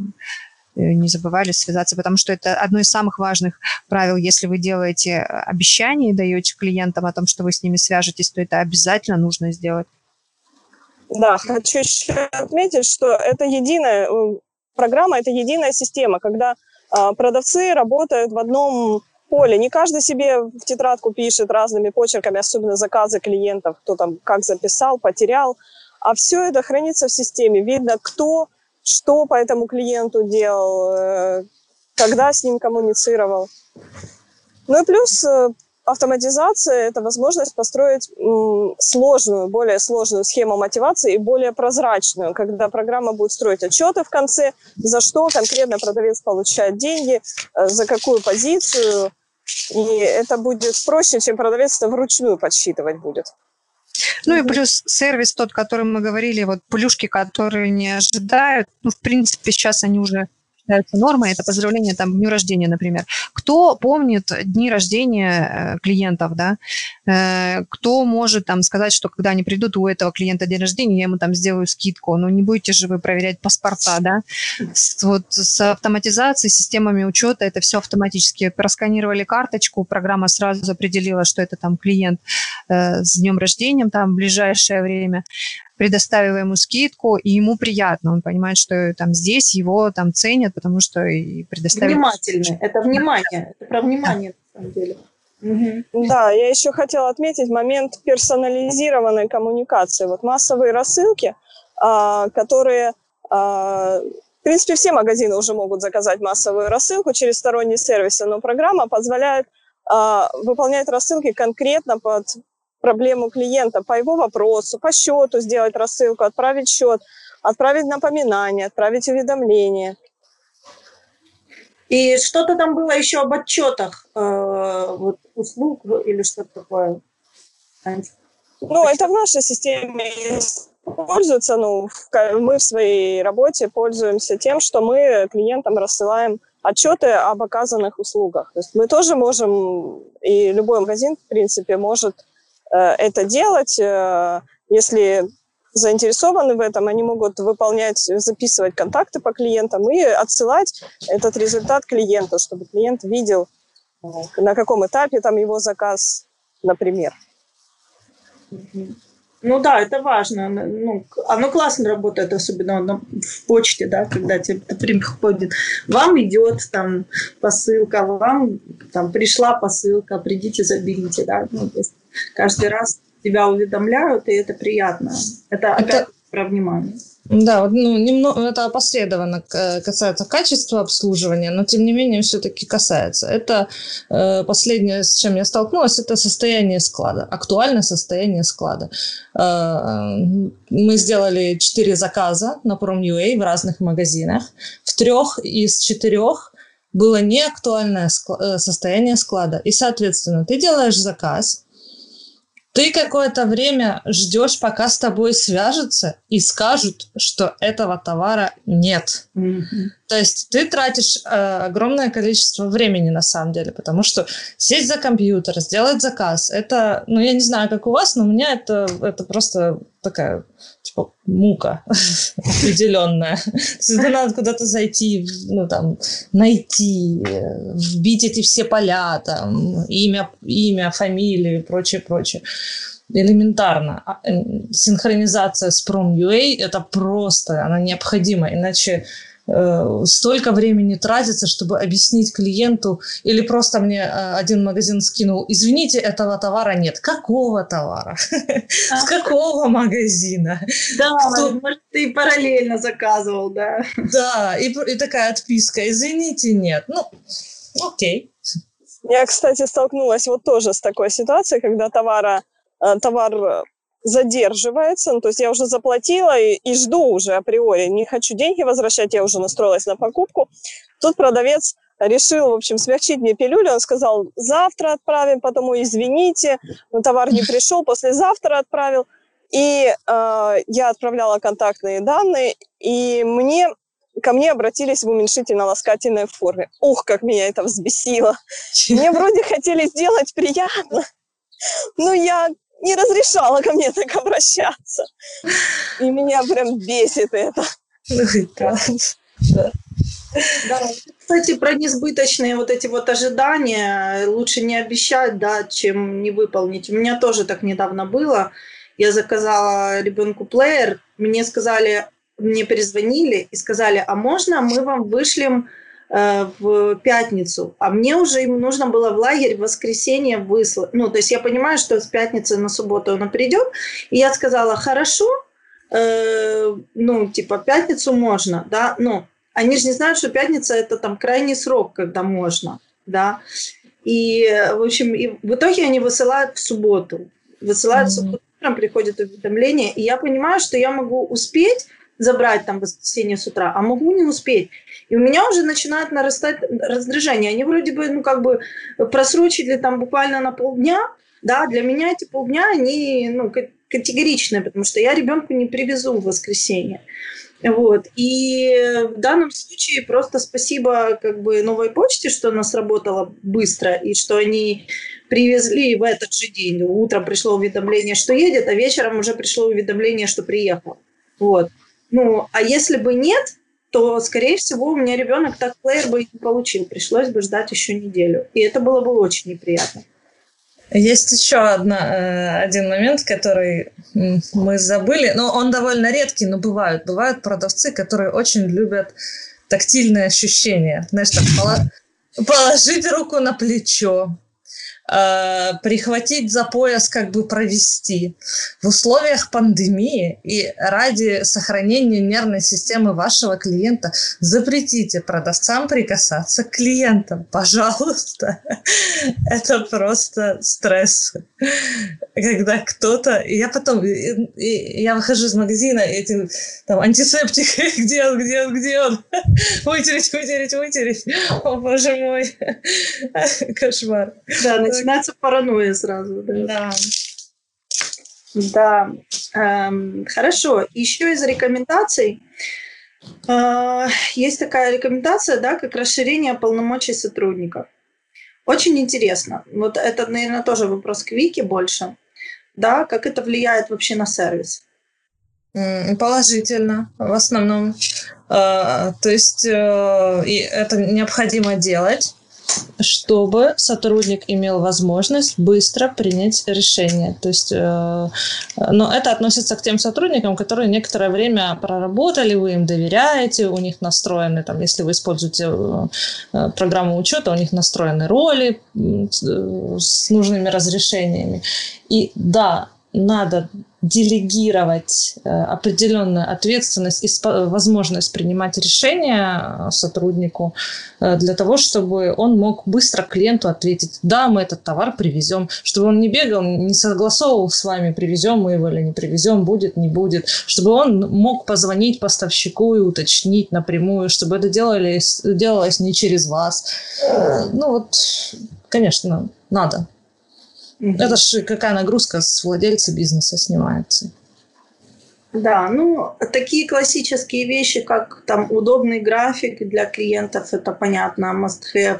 не забывали связаться, потому что это одно из самых важных правил. Если вы делаете обещание и даете клиентам о том, что вы с ними свяжетесь, то это обязательно нужно сделать. Да, хочу еще отметить, что это единая программа, это единая система, когда продавцы работают в одном поле. Не каждый себе в тетрадку пишет разными почерками, особенно заказы клиентов, кто там как записал, потерял. А все это хранится в системе. Видно, кто что по этому клиенту делал, когда с ним коммуницировал. Ну и плюс автоматизация – это возможность построить сложную, более сложную схему мотивации и более прозрачную, когда программа будет строить отчеты в конце, за что конкретно продавец получает деньги, за какую позицию. И это будет проще, чем продавец это вручную подсчитывать будет. Ну и плюс сервис тот, о котором мы говорили, вот плюшки, которые не ожидают, ну, в принципе, сейчас они уже считаются нормой, это поздравление там к дню рождения, например. Кто помнит дни рождения клиентов, да? Кто может там сказать, что когда они придут, у этого клиента день рождения, я ему там сделаю скидку, ну не будете же вы проверять паспорта, да? Вот с автоматизацией, системами учета, это все автоматически. Просканировали карточку, программа сразу определила, что это там клиент с днем рождения, там в ближайшее время, предоставила ему скидку, и ему приятно. Он понимает, что там здесь его там ценят, потому что и предоставили... Внимательно. Это внимание. Это про внимание, да, на самом деле. Угу. Да, я еще хотела отметить момент персонализированной коммуникации. Вот массовые рассылки, которые... В принципе, все магазины уже могут заказать массовую рассылку через сторонние сервисы, но программа позволяет выполнять рассылки конкретно под проблему клиента, по его вопросу, по счету сделать рассылку, отправить счет, отправить напоминание, отправить уведомление. И что-то там было еще об отчетах, э, вот, услуг или что-то такое? Ну, это в нашей системе используется. Ну, мы в своей работе пользуемся тем, что мы клиентам рассылаем отчеты об оказанных услугах. То есть мы тоже можем, и любой магазин, в принципе, может это делать, если заинтересованы в этом, они могут выполнять, записывать контакты по клиентам и отсылать этот результат клиенту, чтобы клиент видел, на каком этапе там его заказ, например. Ну да, это важно. Ну, оно классно работает, особенно в почте, да, когда тебе приходит. Вам идет там посылка, вам там пришла посылка, придите, заберите, да. Ну, то есть каждый раз тебя уведомляют, и это приятно. Это, это... опять про внимание. Да, ну, немного, это опосредованно касается качества обслуживания, но тем не менее все-таки касается. Это э, последнее, с чем я столкнулась, это состояние склада, актуальное состояние склада. Э, мы сделали четыре заказа на Prom.ua в разных магазинах. В трех из четырех было неактуальное склад, состояние склада. И, соответственно, ты делаешь заказ, ты какое-то время ждешь, пока с тобой свяжутся и скажут, что этого товара нет. Mm-hmm. То есть ты тратишь э, огромное количество времени на самом деле, потому что сесть за компьютер, сделать заказ, это, ну я не знаю, как у вас, но у меня это, это просто такая типа мука определенная. Всегда надо куда-то зайти, ну там найти, вбить эти все поля, там имя, имя, фамилию и прочее, прочее. Элементарно. Синхронизация с Prom.ua это просто, она необходима, иначе э, столько времени тратится, чтобы объяснить клиенту, или просто мне э, один магазин скинул, извините, этого товара нет. Какого товара? С какого магазина? Да, может, ты параллельно заказывал, да. Да, и такая отписка, извините, нет. Ну, окей. Я, кстати, столкнулась вот тоже с такой ситуацией, когда товара товар задерживается, ну, то есть я уже заплатила и, и жду уже априори, не хочу деньги возвращать, я уже настроилась на покупку. Тут продавец решил, в общем, смягчить мне пилюлю, он сказал, завтра отправим, потому извините, но товар не пришел, послезавтра отправил. И э, я отправляла контактные данные, и мне... ко мне обратились в уменьшительно-ласкательной форме. Ух, как меня это взбесило! Мне вроде хотели сделать приятно, но я не разрешала ко мне так обращаться. И меня прям бесит это. Да. Кстати, про несбыточные вот эти вот ожидания лучше не обещать, да, чем не выполнить. У меня тоже так недавно было. Я заказала ребенку плеер, мне сказали, мне перезвонили и сказали, а можно мы вам вышлем в пятницу, а мне уже им нужно было в лагерь в воскресенье выслать. Ну, то есть я понимаю, что с пятницы на субботу она придет, и я сказала, хорошо, э, ну, типа, пятницу можно, да, ну, они же не знают, что пятница это там крайний срок, когда можно, да, и, в общем, и в итоге они высылают в субботу, высылают mm-hmm. в субботу, утром приходит уведомление, и я понимаю, что я могу успеть забрать там в воскресенье с утра, а могу не успеть. И у меня уже начинает нарастать раздражение. Они вроде бы, ну, как бы просрочили там буквально на полдня, да, для меня эти полдня, они, ну, категоричны, потому что я ребенку не привезу в воскресенье. Вот. И в данном случае просто спасибо, как бы, новой почте, что она сработала быстро, и что они привезли в этот же день. Утром пришло уведомление, что едет, а вечером уже пришло уведомление, что приехал. Вот. Ну, а если бы нет, то, скорее всего, у меня ребенок так плеер бы не получил. Пришлось бы ждать еще неделю. И это было бы очень неприятно. Есть еще одна, один момент, который мы забыли. Ну, он довольно редкий, но бывают. Бывают продавцы, которые очень любят тактильные ощущения. Знаешь, там, положить руку на плечо. Прихватить за пояс, как бы провести. В условиях пандемии и ради сохранения нервной системы вашего клиента запретите продавцам прикасаться к клиентам. Пожалуйста. Это просто стресс. Когда кто-то... Я потом... Я выхожу из магазина, и этим там антисептик. Где он? Где он? Где он? Вытереть, вытереть, вытереть. О, боже мой. Кошмар. Да, начинается паранойя сразу. Да. Да. да. Эм, хорошо. Еще из рекомендаций. Э, есть такая рекомендация, да, как расширение полномочий сотрудников. Очень интересно. Вот это, наверное, тоже вопрос к Вике больше. Да, как это влияет вообще на сервис? Положительно, в основном. Э, то есть э, и это необходимо делать, чтобы сотрудник имел возможность быстро принять решение. То есть, э, но это относится к тем сотрудникам, которые некоторое время проработали, вы им доверяете, у них настроены, там, если вы используете э, программу учета, у них настроены роли э, с нужными разрешениями. И да, надо делегировать определенную ответственность и возможность принимать решения сотруднику для того, чтобы он мог быстро клиенту ответить: да, мы этот товар привезем, чтобы он не бегал, не согласовывал с вами, привезем мы его или не привезем, будет, не будет, чтобы он мог позвонить поставщику и уточнить напрямую, чтобы это делалось, делалось не через вас. Ну вот, конечно, надо. Mm-hmm. Это же какая нагрузка с владельца бизнеса снимается. Да, ну, такие классические вещи, как там удобный график для клиентов, это, понятно, must-have.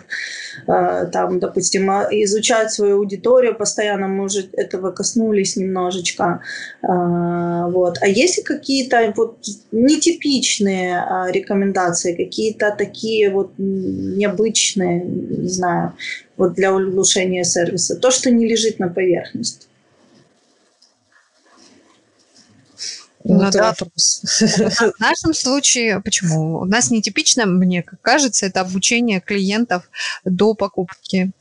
Э, там, допустим, изучать свою аудиторию постоянно, мы уже этого коснулись немножечко. Э, вот. А есть ли какие-то вот нетипичные э, рекомендации, какие-то такие вот необычные, не знаю, вот для улучшения сервиса, то, что не лежит на поверхности? Ну, вот да. В нашем случае, почему? У нас нетипично, мне кажется, это обучение клиентов до покупки.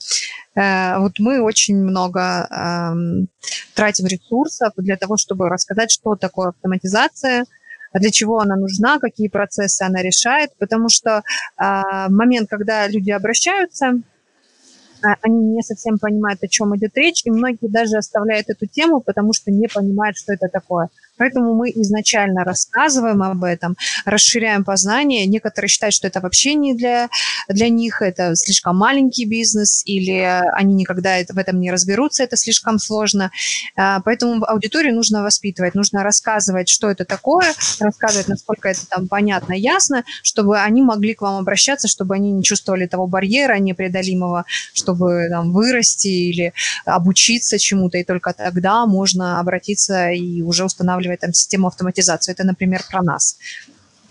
Вот мы очень много тратим ресурсов для того, чтобы рассказать, что такое автоматизация, для чего она нужна, какие процессы она решает, потому что момент, когда люди обращаются, они не совсем понимают, о чем идет речь, и многие даже оставляют эту тему, потому что не понимают, что это такое. Поэтому мы изначально рассказываем об этом, расширяем познание. Некоторые считают, что это вообще не для, для них, это слишком маленький бизнес, или они никогда в этом не разберутся, это слишком сложно. Поэтому аудиторию нужно воспитывать, нужно рассказывать, что это такое, рассказывать, насколько это там понятно, ясно, чтобы они могли к вам обращаться, чтобы они не чувствовали того барьера непреодолимого, чтобы там вырасти или обучиться чему-то, и только тогда можно обратиться и уже устанавливать там систему автоматизации. Это, например, про нас.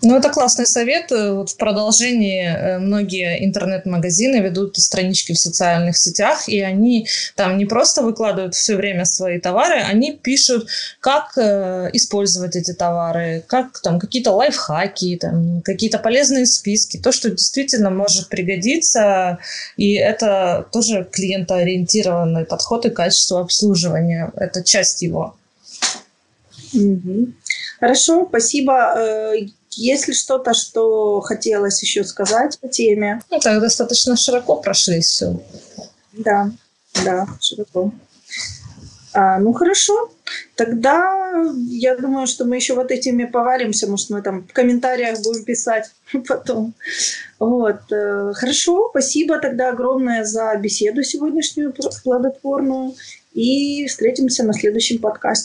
Ну, это классный совет. Вот в продолжении многие интернет-магазины ведут странички в социальных сетях, и они там не просто выкладывают все время свои товары, они пишут, как э, использовать эти товары, как там какие-то лайфхаки, там, какие-то полезные списки, то, что действительно может пригодиться, и это тоже клиентоориентированный подход и качество обслуживания. Это часть его. Угу. Хорошо, спасибо. Есть ли что-то, что хотелось еще сказать по теме? Ну, так достаточно широко прошлись все. Да, да, широко. А, ну, хорошо. Тогда я думаю, что мы еще в этой теме поваримся. Может, мы там в комментариях будем писать потом. Вот. Хорошо, спасибо тогда огромное за беседу сегодняшнюю плодотворную. И встретимся на следующем подкасте.